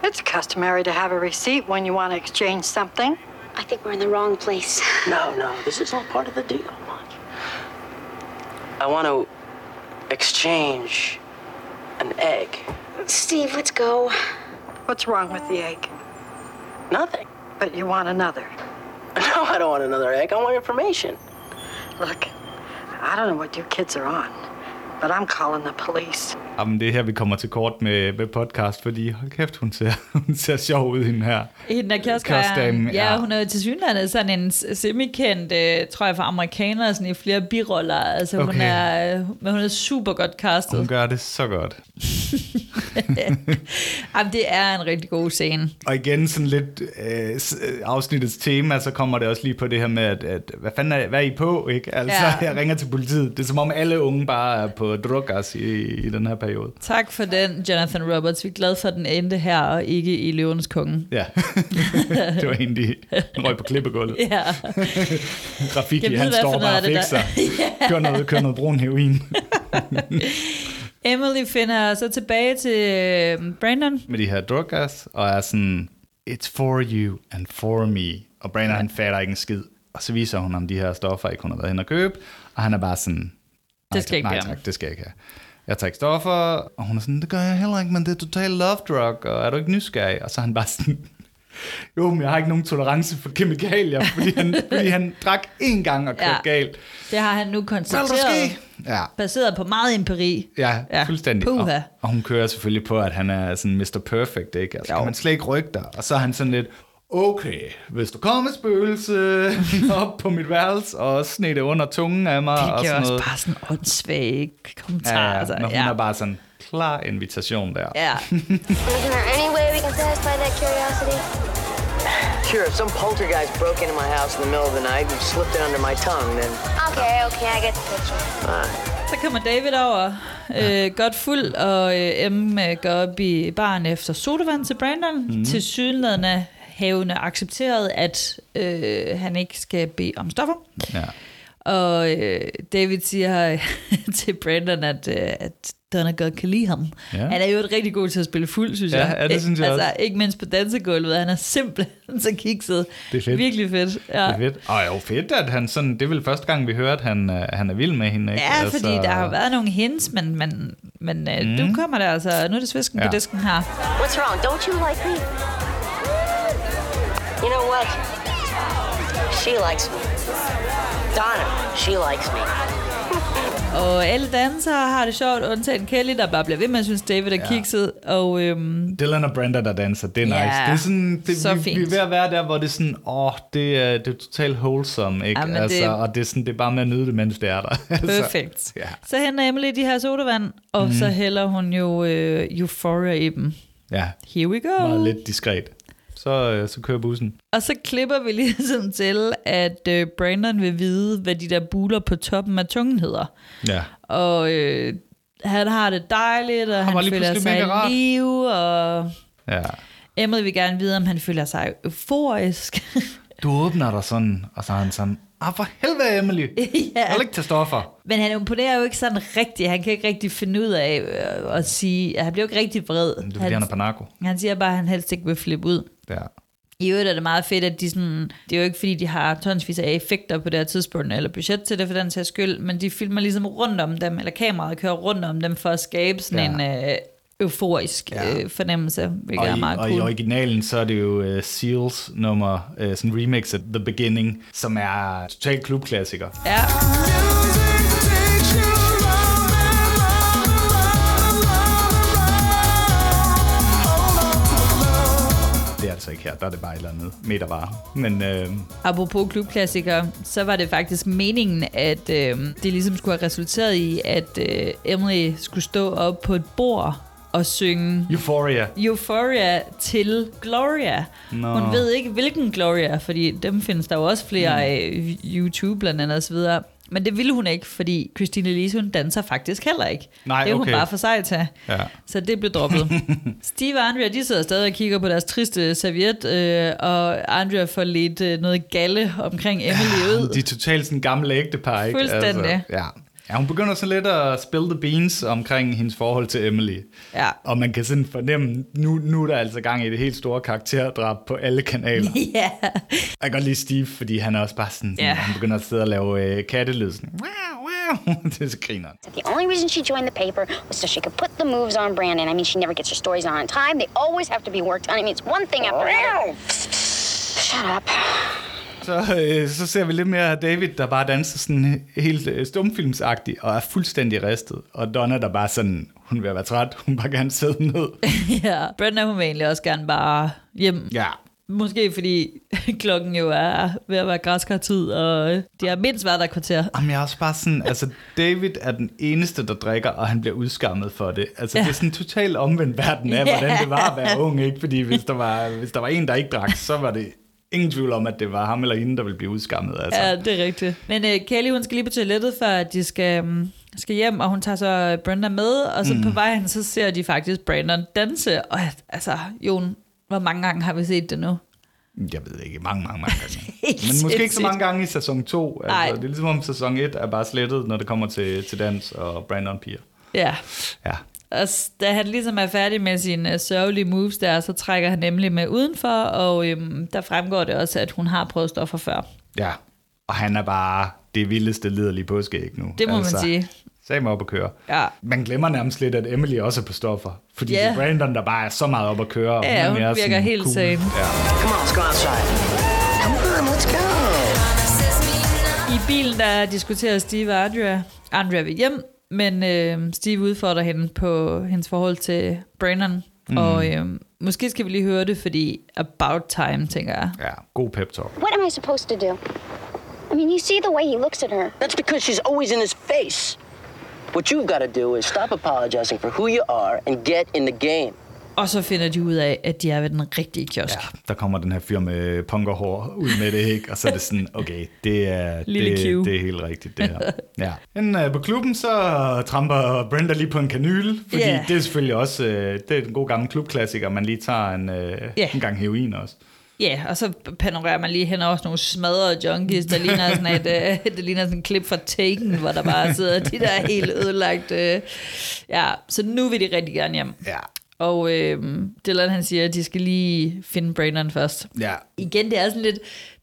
It's customary to have a receipt when you want to exchange something. I think we're in the wrong place. No, this is all part of the deal. I want to exchange an egg. Steve, let's go. What's wrong with the egg? Nothing. But you want another? No, I don't want another egg. I want information. Look, I don't know what you kids are on, but I'm calling the police. Jamen, det er her, vi kommer til kort med podcast, fordi hold kæft, hun ser sjov ud, hende her. Hende der kioskejeren. Ja, hun er jo tilsyneladende sådan en semikendt, tror jeg, for amerikanere, sådan i flere biroller. Altså, okay. Hun er super godt castet. Hun gør det så godt. Jamen, det er en rigtig god scene. Og igen, sådan lidt afsnittets tema, så kommer det også lige på det her med, at hvad fanden hvad er I på, ikke? Altså, jeg ringer til politiet. Det er som om alle unge bare er på druggers i den her periode. Tak for den, Jonathan Roberts. Vi er glade for, den endte her, og ikke i Løvenes Konge. Ja, det var egentlig en røg på klippegulvet. Ja. Grafik i, han står bare og fikser. Ja. Kør noget brun heroin. Emily finder så tilbage til Brandon. Med de her druggas, og er sådan, it's for you and for me. Og Brandon, han fatter ikke en skid. Og så viser hun ham de her stoffer, ikke hun har været hen og købe. Og han er bare sådan, det skal jeg ikke have. Jeg tager ikke stoffer, og hun er sådan, det gør jeg heller ikke, men det er total love drug, og er du ikke nysgerrig? Og så er han bare sådan, jo, men jeg har ikke nogen tolerance for kemikalier, fordi han drak én gang og kørte galt. Det har han nu konstateret, baseret på meget empiri. Ja, fuldstændig. Og hun kører selvfølgelig på, at han er sådan Mr. Perfect, ikke? Altså, kan man slet ikke rykke dig? Og så er han sådan lidt, okay, hvis du kommer spøgelse op på mit værelse og sne det under tungen af mig og sådan noget. Det gør også bare sådan åndssvage kommentarer. Ja, altså, når hun er bare sådan klar invitation der. Ja. Isn't there any way we can satisfy that curiosity? Sure, if some poltergeist broke into my house in the middle of the night and slipped it under my tongue, then... Okay, I get the picture. Så kommer David over, godt fuld, og Emma går op i baren efter sodavand til Brandon, til sydenladende havende accepteret, at han ikke skal bede om stoffer. Ja. Og David siger til Brandon, at Donna godt kan lide ham. Ja. Han er jo et rigtig god til at spille fuld, synes jeg. Ja, det synes jeg også. Altså, ikke mindst på dansegulvet. Han er simpelthen så kikset. Det er fedt. Virkelig fedt. Ja. Det er fedt. Og jo fedt, at han sådan... Det er vel første gang, vi hører, at han er vild med hende, ikke? Ja, altså... fordi der har været nogle hints, men du kommer der altså... Nu er det svisken på disken her. What's wrong? Don't you like me? You know what? She likes me. Donna, she likes me. Og alle dansere har det sjovt, undtagen Kelly, der bare bliver ved med, synes David er kikset. Og, Dylan og Brenda, der danser, det er nice. Det er sådan, vi er ved at være der, hvor det er sådan, det er totalt wholesome, ikke? Ja, altså, og det er, sådan, det er bare med at nyde det, mens det er der. Altså, perfekt. Ja. Så henter Emily de her sodavand, og så hælder hun jo Euphoria i dem. Ja. Here we go. Meget lidt diskret. Så kører bussen. Og så klipper vi ligesom til, at Brandon vil vide, hvad de der buler på toppen af tungen hedder. Ja. Og han har det dejligt, og han føler sig i live, og Emily vil gerne vide, om han føler sig euforisk. Du åbner dig sådan, og så er han sådan, for helvede, Emily, jeg vil ikke tage stoffer. Men han imponerer jo ikke sådan rigtigt. Han kan ikke rigtig finde ud af at sige, at han bliver jo ikke rigtig vred. Det er fordi, han er på narko. Han siger bare, at han helst ikke vil flippe ud. Ja. I øvrigt er det meget fedt, at de sådan, det er jo ikke fordi, de har tonsvis af effekter på det her tidspunkt, eller budget til det for den sags skyld, men de filmer ligesom rundt om dem, eller kameraet kører rundt om dem for at skabe sådan en euforisk fornemmelse, hvilket er meget cool. Og i originalen, så er det jo Seals nummer, sådan en remix af The Beginning, som er totalt klubklassiker. Ja. Altså ikke her, der er det bare et eller andet metervare. Men, apropos klubklassikere, så var det faktisk meningen, at det ligesom skulle have resulteret i, at Emily skulle stå op på et bord og synge Euphoria til Gloria. No. Hun ved ikke, hvilken Gloria, fordi dem findes der jo også flere af, YouTube blandt andet og så videre. Men det ville hun ikke, fordi Christine Elise, hun danser faktisk heller ikke. Nej, det er hun bare for sej til. Ja. Så det blev droppet. Steve og Andrea, de sidder stadig og kigger på deres triste serviet, og Andrea får lidt noget galle omkring Emily ud. De er totalt sådan gamle ægtepar, ikke? Fuldstændig. Altså, ja, hun begynder så lidt at spill the beans omkring hendes forhold til Emily. Ja. Og man kan sådan fornemme, nu er der altså gang i det helt store karakterdrab på alle kanaler. Ja. Yeah. Jeg kan godt lide Steve, fordi han er også bare sådan, han begynder at sidde og lave kattelyd. Wow. Det er så griner. The only reason she joined the paper was so she could put the moves on Brandon. I mean, she never gets her stories on time. They always have to be worked on. I mean, it's one thing after another. Shut up. Så ser vi lidt mere David, der bare danser sådan helt stumfilmsagtig og er fuldstændig ristet. Og Donna, der bare sådan, hun vil være træt, hun bare gerne sidde ned. Ja, Brandon, hun vil egentlig også gerne bare hjem. Ja. Måske fordi klokken jo er ved at være græskartid, og de har mindst været der kvarter. Jamen jeg er også bare sådan, altså David er den eneste, der drikker, og han bliver udskammet for det. Altså det er sådan en totalt omvendt verden af, hvordan det var at være ung, ikke? Fordi hvis der var en, der ikke drak, så var det... Ingen tvivl om, at det var ham eller hende, der ville blive udskammet. Altså. Ja, det er rigtigt. Men Kelly, hun skal lige på toilettet, for at de skal hjem, og hun tager så Brandon med, og så på vejen, så ser de faktisk Brandon danse. Og altså, Jon, hvor mange gange har vi set det nu? Jeg ved ikke, mange gange. Men måske ikke så mange gange i sæson 2. Altså, det er ligesom om sæson 1 er bare slettet, når det kommer til dans og Brandon piger. Ja. Og da han ligesom er færdig med sine sørgelige moves der, så trækker han nemlig med udenfor, og der fremgår det også, at hun har prøvet stoffer før. Ja, og han er bare det vildeste liderlige påskæg nu. Det må man sige. Sammen op at køre. Ja. Man glemmer nærmest lidt, at Emily også er på stoffer, fordi det er Brandon, der bare er så meget op at køre. Og ja, hun virker helt cool. Sane. Ja. Come on, let's go outside. Come on, let's go. I bilen, der diskuterer Steve og Andrea vil hjem, men Steve udfordrer hende på hendes forhold til Brandon, og måske skal vi lige høre det, fordi about time, tænker jeg. Ja, god pep talk. What am I supposed to do? I mean, you see the way he looks at her. That's because she's always in his face. What you've got to do is stop apologizing for who you are and get in the game. Og så finder de ud af, at de er ved den rigtige kiosk. Ja, der kommer den her fyr med punkerhår ud med det, ikke? Og så er det sådan, okay, det er helt rigtigt, det her. Ja. Inden på klubben, så tramper Brenda lige på en kanyle, fordi det er selvfølgelig også, det er den gode gamle klubklassiker, man lige tager en gang heroin også. Ja, og så panorerer man lige hen over sådan nogle smadrede junkies, der ligner sådan det ligner sådan et klip fra Taken, hvor der bare sidder de der helt ødelagt. Ja, så nu vil de rigtig gerne hjem. Ja. Og Dylan, han siger, at de skal lige finde Brandon først. Ja. Igen, det er sådan lidt...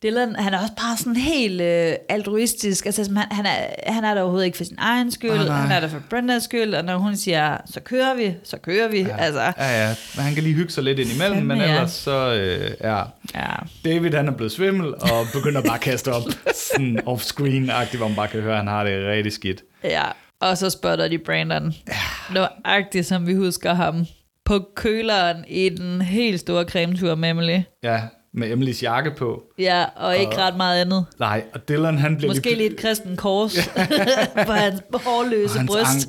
Dylan, han er også bare sådan helt altruistisk. Altså, han er der overhovedet ikke for sin egen skyld. Han er der for Brandas skyld. Og når hun siger, så kører vi. Ja. Altså. Ja. Han kan lige hygge sig lidt ind imellem, men ellers så... David, han er blevet svimmel og begynder bare at kaste op. Sådan off-screen-agtigt, hvor man bare kan høre, han har det rigtig skidt. Ja, og så spotter de Brandon. Ja. Nøjagtigt, som vi husker ham. På køleren i den helt store cremetur med Emily. Ja, med Emilys jakke på. Ja, og ikke ret meget andet. Nej, og Dylan, han bliver... Måske lige et kristen kors på hans hårløse bryst.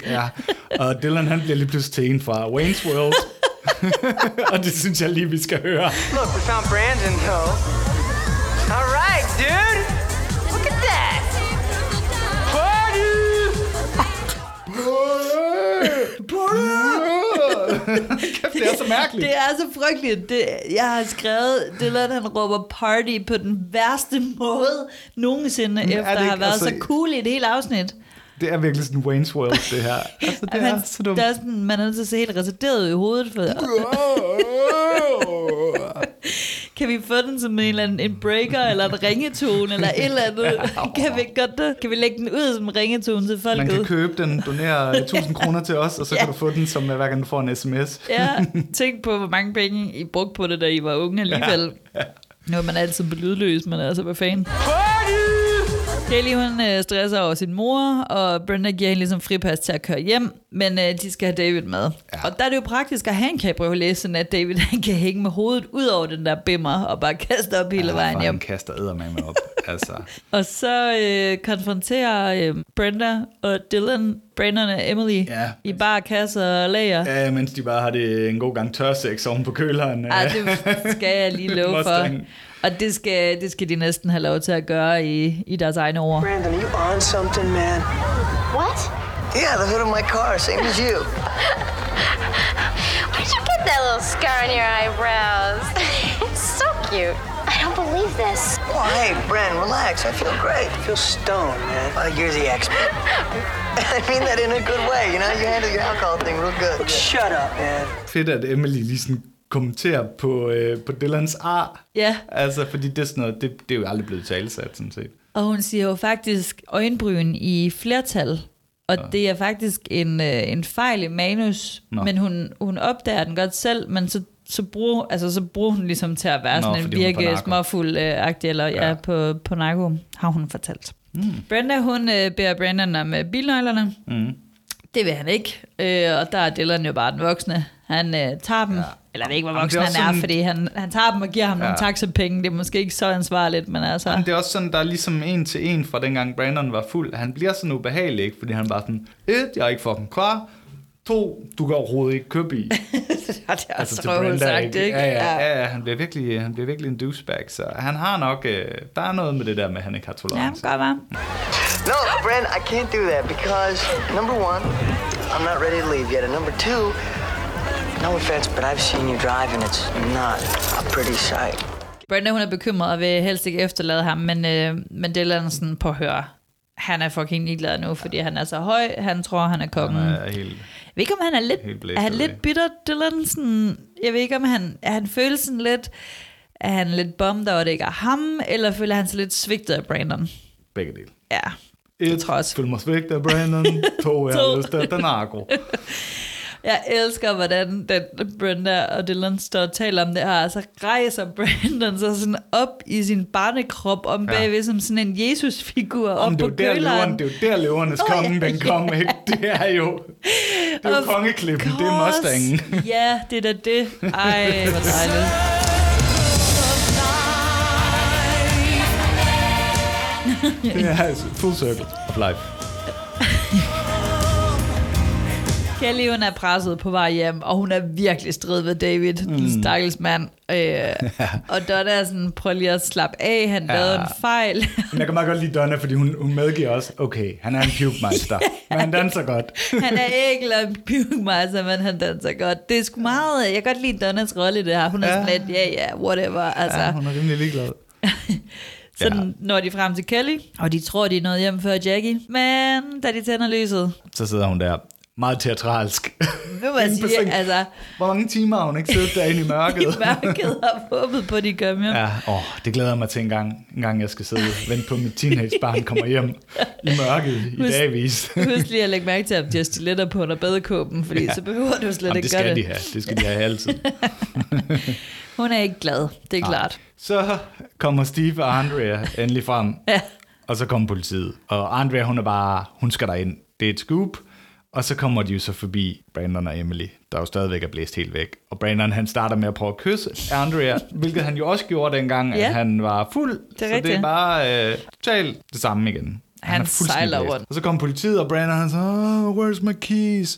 Og Dylan, han bliver lige pludselig til en fra Wayne's World. Og det synes jeg lige, vi skal høre. Look, we found Brandon, though. All right, dude. Look at that. Party! Kæft, det er så mærkeligt. Det er så frygteligt. Jeg har skrevet, Dylan, han råber party på den værste måde nogensinde, efter at have været så cool i et helt afsnit. Det er virkelig sådan Wayne's World, det her. Altså, det er så dumt. Der er sådan, man er nødt til at se helt resideret i hovedet. For Kan vi få den som en eller anden en breaker eller en ringetone eller et eller andet? Ja, kan vi ikke godt det? Kan vi lægge den ud som ringetone til folket? Man kan købe den, donere 1000 kroner til os, og så kan du få den, som hver gang du får en sms. Tænk på, hvor mange penge I brugte på det, da I var unge alligevel. Nu er man altid belydløs, men altså, hvad fanden? Kelly, hun stresser over sin mor, og Brenda giver hende ligesom fripas til at køre hjem, men de skal have David med. Ja. Og der er det jo praktisk, at han kan brevlæse, sådan at David han kan hænge med hovedet ud over den der bimmer, og bare kaste op hele vejen hjem. Han kaster eddermame op, altså. Og så konfronterer Brenda og Dylan, Brandon og Emily i bare kasser og lager. Ja, mens de bare har det en god gang tørsex oven på køleren. Ej, det skal jeg lige love for. Og det skal de næsten have lov til at gøre i deres egne ord. Brandon, are you on something, man? What? Yeah, the hood of my car, same as you. Where'd you get that little scar on your eyebrows? It's so cute. I don't believe this. Oh, hey, Brandon, relax. I feel great. I feel stoned, man. You're the expert. I mean that in a good way, you know? You handle your alcohol thing real good. Shut up, man. Fedt, at Emily lige kommentere på Dylans ar. Ja. Altså, fordi det er sådan noget, det er jo aldrig blevet talesat, sådan set. Og hun siger jo faktisk øjenbryn i flertal, og det er faktisk en fejl i manus, men hun opdager den godt selv, men så bruger hun ligesom til at være sådan en virke småfuld-agtig, eller på narko, har hun fortalt. Mm. Brenda, hun beder Brandon om bilnøglerne. Mm. Det vil han ikke, og der er Dylan jo bare den voksne. Han tager dem, eller det ikke, hvor voksen han er, sådan, fordi han tager dem og giver ham nogle taxapenge. Det er måske ikke så ansvarligt, men altså... Men det er også sådan, der er ligesom en til en fra dengang Brandon var fuld. Han bliver sådan ubehagelig, ikke? Fordi han bare sådan, 1, jeg er ikke fucking klar. 2, du kan overhovedet ikke købe i. Det er altså til Brenda, sagt, ikke? Ja, han bliver virkelig en douchebag, så han har nok... der er noget med det der med, at han ikke har tolerance. Ja, godt, hva'? No, Brand, I can't do that, because number one, I'm not ready to leave yet, and number two, no offense, but I've seen you drive, and it's not a pretty sight. Brenda, hun er bekymret og vil helst ikke efterlade ham, men Dylan sådan på hør. Han er fucking ligeglad nu, fordi han er så høj. Han tror, han er kongen. Jeg ved ikke, om han er lidt bitter, Dylan. Sådan, jeg ved ikke, om han føler sådan lidt... Er han lidt bummed over, det ikke er ham? Eller føler han sig lidt svigtet af Brandon? Begge dele. Ja, det tror jeg også. 1. Føler mig svigtet af Brandon. 2. Jeg har lyst til at den narko. Jeg elsker, hvordan Brenda og Dylan står og taler om det her. Så rejser Brandon så sådan op i sin barnekrop om bagved som sådan en Jesusfigur op på køleren. Det er jo der løvernes kongen, den kom, ikke? Det er jo kongeklippen, det er Mustangen. Ja, det er da det. Ej, hvor dejligt. Det er altså full circle of life. Kelly, hun er presset på vej hjem, og hun er virkelig strid ved David, den stakkels mand. Og Donna er sådan, prøv lige at slappe af, han lavede en fejl. Men jeg kan meget godt lide Donna, fordi hun medgiver også, okay, han er en puke-meister, men han danser godt. Han er ikke en puke-meister, men han danser godt. Det er sgu meget, jeg kan godt lide Donnas rolle i det her. Hun er sådan lidt, whatever. Altså. Ja, hun er rimelig ligeglad. Sådan når de frem til Kelly, og de tror, de er nået hjem før Jackie. Men da de tænder lyset, så sidder hun der. Meget teatralsk. Nu må jeg sige, altså... Hvor mange timer har hun ikke siddet derinde i mørket? I mørket og håbet på, at de kom hjem. Ja, det glæder jeg mig til en gang jeg skal sidde og vente på, mit teenagebarn kommer hjem i mørket i dagvis. Husk lige at lægge mærke til, at de har stiletter på under badekåben, fordi så behøver du slet ikke gøre det. Det skal de have altid. Hun er ikke glad, det er klart. Så kommer Steve og Andrea endelig frem, og så kommer politiet. Og Andrea, hun er bare, hun skal derind. Det er et scoop. Og så kommer de jo så forbi Brandon og Emily, der jo stadigvæk er blæst helt væk. Og Brandon, han starter med at prøve at kysse Andrea, hvilket han jo også gjorde dengang, at han var fuld. Det er bare totalt det samme igen. Han sejler rundt. Og så kommer politiet, og Brandon, han siger, where's my keys?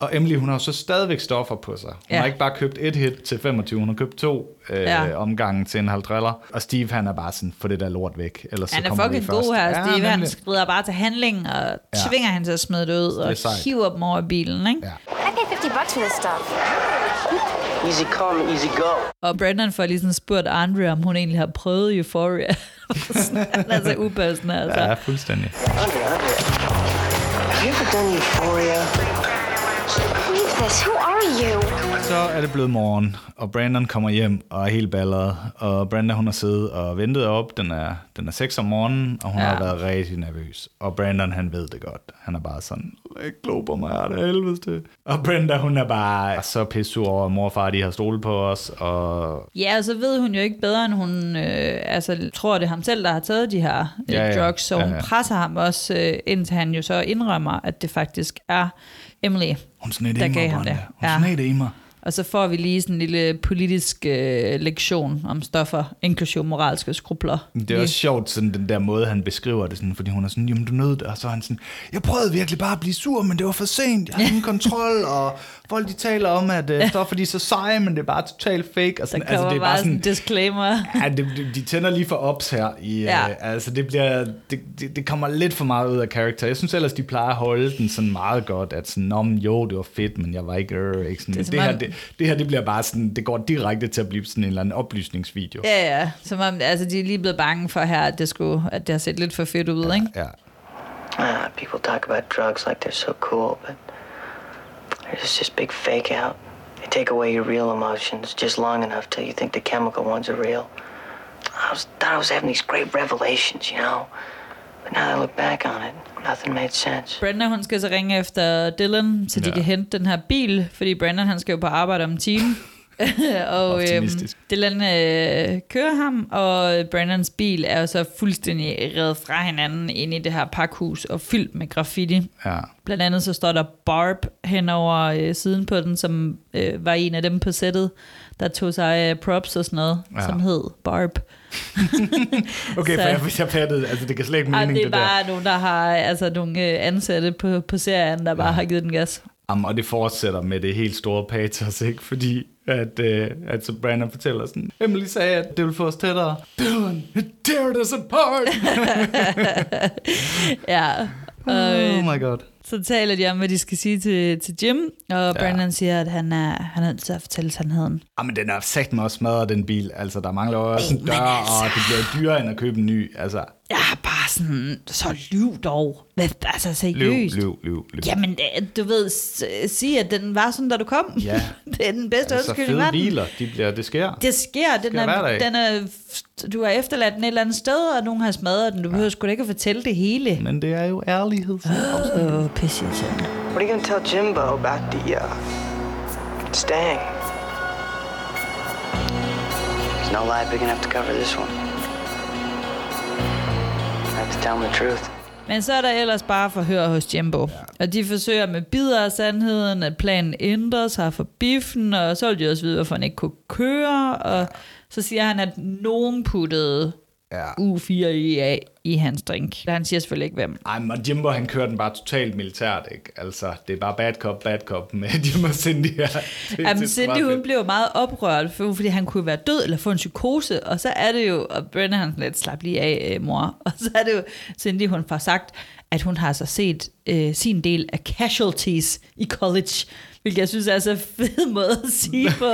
Og Emily, hun har så stadigvæk stoffer på sig. Hun har ikke bare købt et hit til 25, hun har købt 2 omgange til en halv driller. Og Steve, han er bare sådan, få det der lort væk. Ellers han så er fucking god her, Steve. Han skrider bare til handling og tvinger hende til at smide det ud og hiver dem over bilen, ikke? I paid $50 for this stuff. Easy come, easy go. Og Brandon får lige sådan spurgt Andrea, om hun egentlig har prøvet Euphoria. Han er så upassende, altså. Ja, fuldstændig. Andrea, have you ever done Euphoria? Who are you? Så er det blevet morgen, og Brandon kommer hjem og er helt balleret. Og Brandon, hun har siddet og ventet op. Den er 6 om morgenen, og hun har været rigtig nervøs. Og Brandon, han ved det godt. Han er bare sådan, ikke glo på mig, det er helveste. Og Brandon, hun er bare så pissur over, at mor og far, de har stolet på os. Og ja, og så ved hun jo ikke bedre, end hun tror, det er ham selv, der har taget de her drugs. Så hun presser ham også, indtil han jo så indrømmer, at det faktisk er Emily, der gav ham det. Hun sned det i mig. Og så får vi lige sådan en lille politisk lektion om stoffer, inklusive moralske skrupler. Det er også sjovt, sådan den der måde, han beskriver det, sådan, fordi hun er sådan, jamen du nød det, og så er han sådan, jeg prøvede virkelig bare at blive sur, men det var for sent, jeg har ingen kontrol, og folk de taler om, at stoffer de er så seje, men det er bare totalt fake. Og sådan, der kommer altså, det er bare sådan en disclaimer. Ja, de tænder lige for ops her. Altså det bliver, det kommer lidt for meget ud af karakter. Jeg synes ellers, de plejer at holde den sådan meget godt, at sådan, jo, det var fedt, men jeg var ikke, ikke sådan, det her, det bliver bare sådan, det går direkte til at blive sådan en eller anden oplysningsvideo. Ja, som om, altså de er lige blevet bange for her, at det har set lidt for fedt ud, ikke? Ja. People talk about drugs like they're so cool, but it's just big fake out. They take away your real emotions just long enough till you think the chemical ones are real. I thought I was having these great revelations, you know? But now I look back on it. Nothing made sense. Brandon, hun skal så ringe efter Dylan, så de kan hente den her bil, fordi Brandon, han skal jo på arbejde om en time. Og Dylan kører ham, og Brandons bil er jo så fuldstændig revet fra hinanden inde i det her pakhus og fyldt med graffiti. Ja. Blandt andet så står der Barb henover siden på den, som var en af dem på sættet, der tog sig af props og sådan noget, som hed Barb. Okay, så, for jeg fattede, altså det kan slet ikke mening det der. Det er bare nogen, der har altså nogle ansatte på serien, der bare har givet den gas. Jamen, og det fortsætter med det helt store patos, ikke? Fordi at så Brandon fortæller sådan, Emily sagde, at det ville få os tættere. Dylan, it teared us apart! Oh my god. Så taler de om, hvad de skal sige til Jim, og Brandon siger, at han er nødt til at fortælle sandheden. Jamen, den er sagt mig også smadret, den bil. Altså, der mangler også en dør, og det bliver dyrere end at købe en ny. Altså. Ja, bare sådan, så lyv dog. Altså, seriøst. Lyv. Jamen, du ved, sige, at den var sådan, da du kom. Ja. Det er den bedste undskyldning i verden. Altså, fede biler, det sker. Du har efterladt den et eller andet sted, og nogen har smadret den. Du behøver sgu da ikke at fortælle det hele. Men det er jo ærlighed. What are you going to tell Jimbo about the stang? There's no lie big enough to cover this one. I have to tell him the truth. Men så er der ellers bare forhør hos Jimbo. Og de forsøger med bidder af sandheden, at planen ændrer sig for biffen, og så vil de også vide, hvorfor han ikke kunne køre. Og så siger han, at nogen puttede U4EA i hans drink. Han siger selvfølgelig ikke, hvem. Ej, men Jimbo, han kører den bare totalt militært, ikke? Altså, det er bare bad cop med Jimbo og Cindy her. Jamen, Cindy, hun blev meget oprørt, fordi han kunne være død eller få en psykose, og så er det jo, og Brandon, han lidt slap lige af, mor, og så er det jo, Cindy, hun får sagt, at hun har så set sin del af casualties i college, hvilket jeg synes er så fed måde at sige på,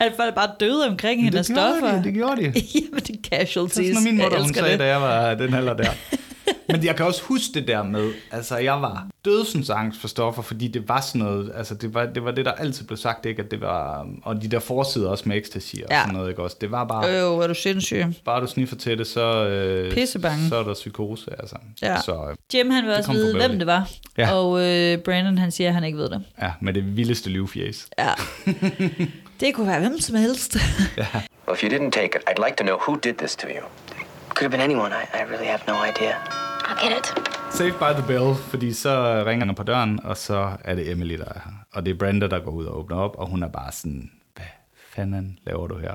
at folk bare døde omkring hende og stoffer. Det gjorde de. Jamen, det er casualties. Det er sådan, min mor, hun sagde, da jeg var den alder der. Men jeg kan også huske det der med, altså jeg var dødsens angst for stoffer, fordi det var sådan noget, altså det var det, der altid blev sagt, ikke? At det var, og de der forsider også med Ecstasy og sådan noget, ikke også? Det var bare, er du sindssyg? Bare du sniffer til det, så, så er der psykose, altså. Ja. Så, Jim, han vil også vide, hvem det var, og Brandon, han siger, at han ikke ved det. Ja, med det vildeste livfjæs. Ja. Det kunne være hvem som helst. Well, if you didn't take it, I'd like to know who did this to you. Could have been anyone. I really have no idea. I'll get it. Saved by the bell, fordi så ringer han på døren, og så er det Emily, der er her. Og det er Brenda, der går ud og åbner op, og hun er bare sådan, hvad fanden laver du her?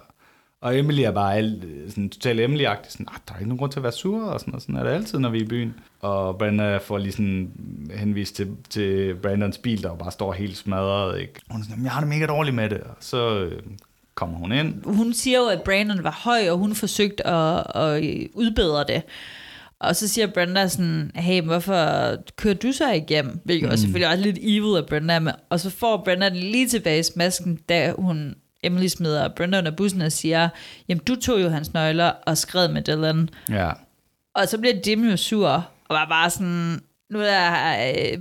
Og Emily er bare sådan totalt Emily-agtig, sådan, der er ikke nogen grund til at være sur, og sådan er det altid, når vi er i byen. Og Brenda får lige sådan henvist til Brandons bil, der bare står helt smadret, ikke? Hun er sådan, jeg har det mega dårligt med det, og så kommer hun ind. Hun siger jo, at Brandon var høj, og hun forsøgte at udbedre det. Og så siger Brenda sådan, hey, hvorfor kører du så ikke hjem? Hvilket også selvfølgelig også lidt evil af Brenda. Og så får Brenda den lige tilbage i smasken, da Emily smider Brenda under bussen og siger, jamen du tog jo hans nøgler og skred med Dylan. Ja. Og så bliver Jim jo sur, og var bare sådan, Nu har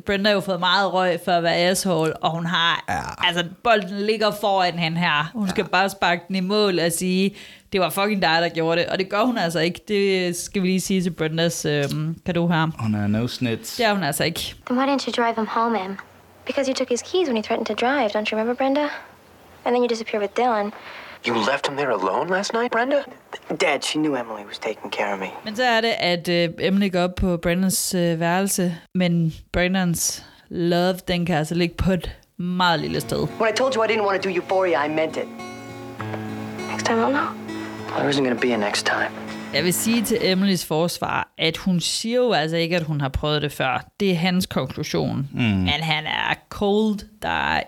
Brenda jo fået meget røg for at være asshole, og hun har, altså bolden ligger foran hende her. Hun skal bare sparke den i mål og sige, det var fucking dig, der gjorde det. Og det gør hun altså ikke. Det skal vi lige sige til Brendas kado her. Hun er no snitch. Det er hun altså ikke. Then why didn't you drive him home, Em? Because you took his keys when he threatened to drive, don't you remember, Brenda? And then you disappeared with Dylan. You left him there alone last night, Brenda? Dad, she knew Emily was taking care of me. Men så er det, at Emily går op på Brandons værelse, men Brandons love, den kan altså ligge på et meget lille sted. When I told you I didn't want to do Euphoria, I meant it. Next time, I'll know. There isn't gonna be a next time. Jeg vil sige til Emilys forsvar, at hun siger jo altså ikke, at hun har prøvet det før. Det er hans konklusion. Men han er cold, der er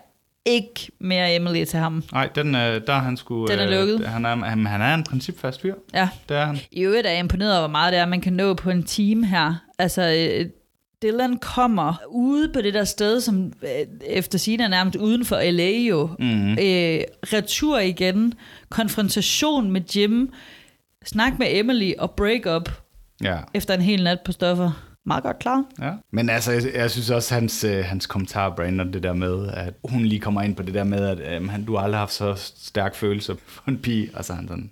ikke mere Emily til ham. Nej, den der han skulle. Den er lukket. Han er en principfast fyr. Ja. Det er han. I øvrigt er jeg imponeret over, hvor meget det er, man kan nå på en time her. Altså Dylan kommer ude på det der sted, som efter sigende er nærmest uden for LA jo. Mm-hmm. Retur igen, konfrontation med Jim, snak med Emily og break-up. Ja. Efter en hel nat på stoffer. Meget godt klar. Ja. Men altså, jeg synes også, hans kommentar, Brandon, det der med, at hun lige kommer ind på det der med, at du aldrig har haft så stærk følelse for en pige, og så han sådan,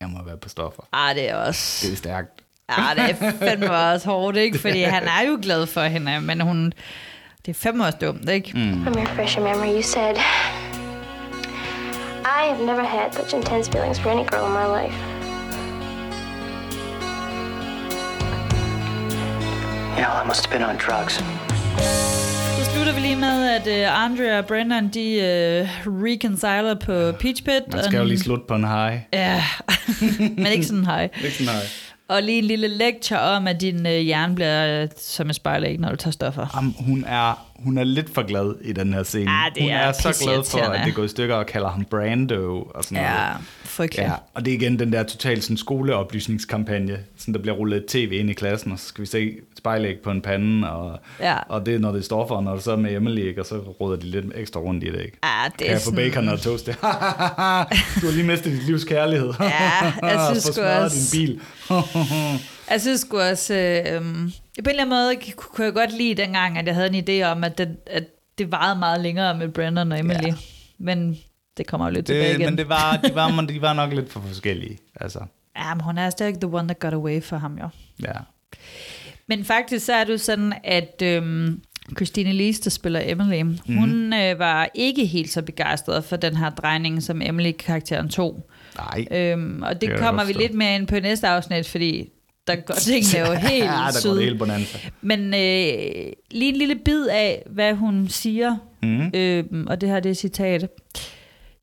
jeg må være på stoffer. Ah, det er også... Det er stærkt. Ah, det er fandme også hårdt, ikke? Fordi han er jo glad for hende, men hun... Det er fandme også dumt, ikke? Mm. From your fresh memory, you said, I have never had such intense feelings for any girl in my life. I must have been on drugs. Så slutter vi lige med, at Andrea og Brendan, de reconciler på Peach Pit. Man skal jo lige slutte på en high. Ja, men ikke sådan en high. Og lige en lille lecture om, at din hjerne bliver som et spejlæg, når du tager stoffer. Jamen, hun er lidt for glad i den her scene. Ah, hun er så glad for, at det går i stykker, og kalder ham Brando og sådan noget. Ja, frygtelig. Ja, og det er igen den der totalt sådan, skoleoplysningskampagne, sådan, der bliver rullet tv ind i klassen, og så skal vi se spejlæg på en pande, og det er, når det er stoffer, og når det så er med Emily, og så råder de lidt ekstra rundt i det, ikke? Ah, det kan jeg få bacon og toast? Det? Du har lige mistet dit livs kærlighed. Ja, jeg synes sgu også... din bil. Jeg synes sgu også... på en eller anden måde kunne jeg godt lide dengang, at jeg havde en idé om, at det varede meget længere med Brandon og Emily. Yeah. Men det kommer jo lidt tilbage igen. Men de var nok lidt for forskellige. Altså. Ja, men hun er stadig the one that got away for ham, jo. Ja. Yeah. Men faktisk så er det jo sådan, at Christine Elise, der spiller Emily, hun var ikke helt så begejstret for den her drejning, som Emily-karakteren tog. Nej. Og det kommer vi lidt mere ind på næste afsnit, fordi... Der går tingene jo helt syd. Men lige en lille bid af, hvad hun siger. Og det her, det er citat.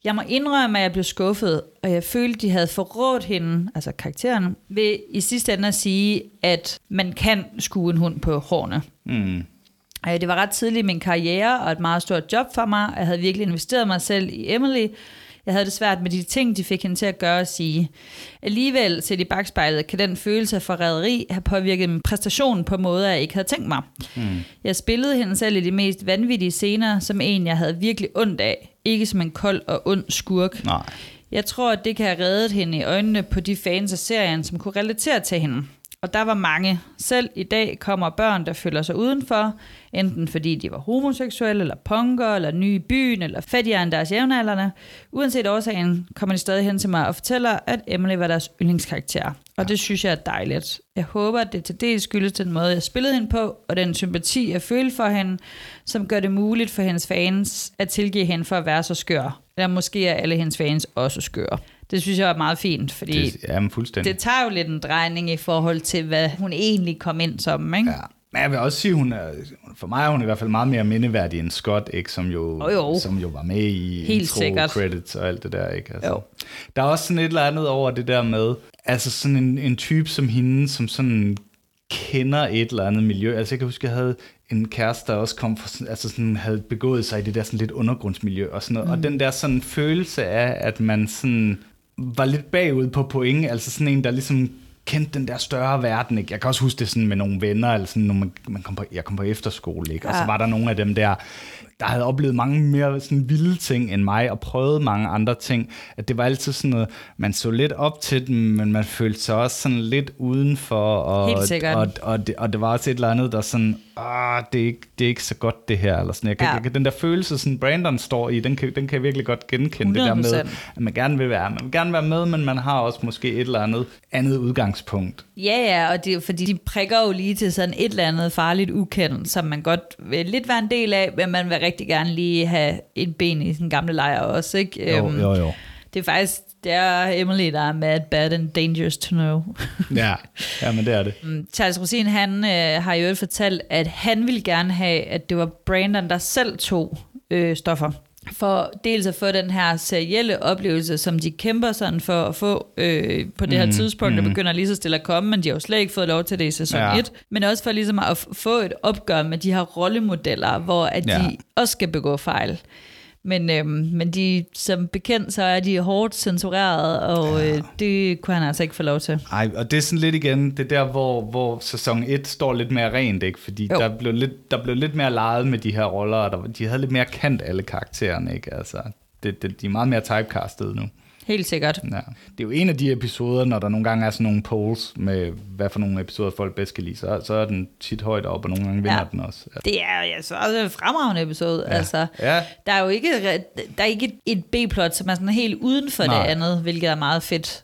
Jeg må indrømme, at jeg blev skuffet, og jeg følte, de havde forrådt hende, altså karakteren, ved i sidste ende at sige, at man kan skue en hund på hårene. Det var ret tidligt i min karriere, og et meget stort job for mig. Jeg havde virkelig investeret mig selv i Emily. Jeg havde det svært med de ting, de fik hende til at gøre og sige. Alligevel, set i bagspejlet, kan den følelse af forræderi have påvirket min præstation på måder, jeg ikke havde tænkt mig. Jeg spillede hende selv i de mest vanvittige scener, som en, jeg havde virkelig ondt af. Ikke som en kold og ond skurk. Nej. Jeg tror, at det kan have reddet hende i øjnene på de fans af serien, som kunne relatere til hende. Og der var mange. Selv i dag kommer børn, der føler sig udenfor, enten fordi de var homoseksuelle, eller punker, eller nye i byen, eller fattigere end deres jævnaldrende. Uanset årsagen, kommer de stadig hen til mig og fortæller, at Emily var deres yndlingskarakter. Og det synes jeg er dejligt. Jeg håber, at det til dels skyldes den måde, jeg spillede hende på, og den sympati, jeg følte for hende, som gør det muligt for hendes fans at tilgive hende for at være så skør. Eller måske er alle hendes fans også skøre. Det synes jeg var meget fint, fordi det tager jo lidt en drejning i forhold til, hvad hun egentlig kom ind som, ikke? Ja. Men jeg vil også sige, hun er, for mig er hun i hvert fald meget mere mindeværdig end Scott, ikke? Som jo var med i intro, credits og alt det der, ikke? Altså. Der er også sådan et eller andet over det der med, altså sådan en type som hende, som sådan kender et eller andet miljø. Altså jeg kan huske, jeg havde en kæreste, der også kom fra, altså sådan havde begået sig i det der sådan lidt undergrundsmiljø og sådan noget. Og den der sådan følelse af, at man sådan... var lidt bagud på point, altså sådan en, der ligesom kendte den der større verden, ikke? Jeg kan også huske det sådan med nogle venner, eller sådan, når jeg kom på efterskole, ikke? Og så var der nogle af dem der, der havde oplevet mange mere sådan vilde ting end mig, og prøvet mange andre ting, at det var altid sådan noget, man så lidt op til dem, men man følte sig også sådan lidt udenfor, og det var også et eller andet, der sådan, det er ikke så godt det her, eller sådan. Jeg kan, den der følelse, sådan Brandon står i, den kan jeg virkelig godt genkende, 100%. Det der med, at man gerne vil være med, men man har også måske et eller andet udgangspunkt. Ja, og det, fordi de prikker jo lige til sådan et eller andet farligt ukendt, som man godt vil lidt være en del af, men man vil rigtig gerne lige have et ben i sådan gamle lejr også, ikke? Jo. Det er faktisk, det er Emily, der er mad, bad and dangerous to know. ja, men det er det. Charles Rosin, han har jo fortalt, at han ville gerne have, at det var Brandon, der selv tog stoffer. For dels at få den her serielle oplevelse, som de kæmper sådan for at få på det her tidspunkt, der begynder lige så stille at komme, men de har jo slet ikke fået lov til det i sæson 1. Men også for ligesom at få et opgør med de her rollemodeller, hvor at de også skal begå fejl. Men de, som bekendt, så er de hårdt censureret, og det kunne han altså ikke få lov til. Nej, og det er sådan lidt igen, det der, hvor sæson 1 står lidt mere rent, ikke? Fordi der blev lidt mere leget med de her roller, og de havde lidt mere kendt alle karaktererne, ikke? Altså, de er meget mere typecastet nu. Helt sikkert. Ja. Det er jo en af de episoder, når der nogle gange er sådan nogle polls med, hvad for nogle episoder folk bedst kan lide, så er den tit højt op, og nogle gange vinder den også. Ja. Det er jo også en fremragende episode. Ja. Altså, der er jo ikke et B-plot, som er sådan helt uden for det andet, hvilket er meget fedt.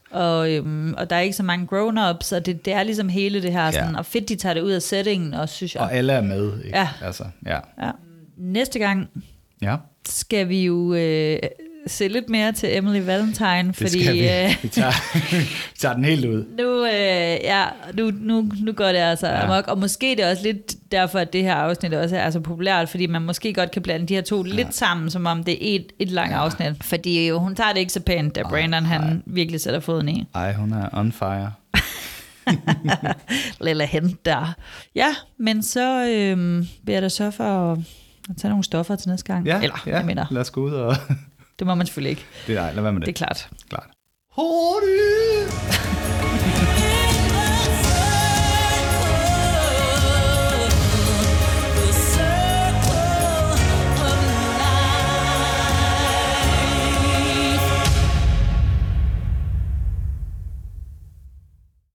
Og der er ikke så mange grown-ups, og det er ligesom hele det her, sådan, og fedt, de tager det ud af settingen, og synes jeg. Og alle er med, ikke? Ja. Altså, ja. Næste gang skal vi jo... se lidt mere til Emily Valentine, fordi vi tager den helt ud. Nu går det altså amok, og måske det er også lidt derfor, at det her afsnit også er så populært, fordi man måske godt kan blande de her to lidt sammen, som om det er et langt afsnit, fordi hun tager det ikke så pænt, da Brandon han virkelig sætter foden i. Ej, hun er on fire. Lille hent der. Ja, men så vil jeg da sørge for at tage nogle stoffer til næste gang. Ja, eller, jeg mener. Lad os gå ud og... Det må man selvfølgelig ikke. Det er klart. Hurtigt!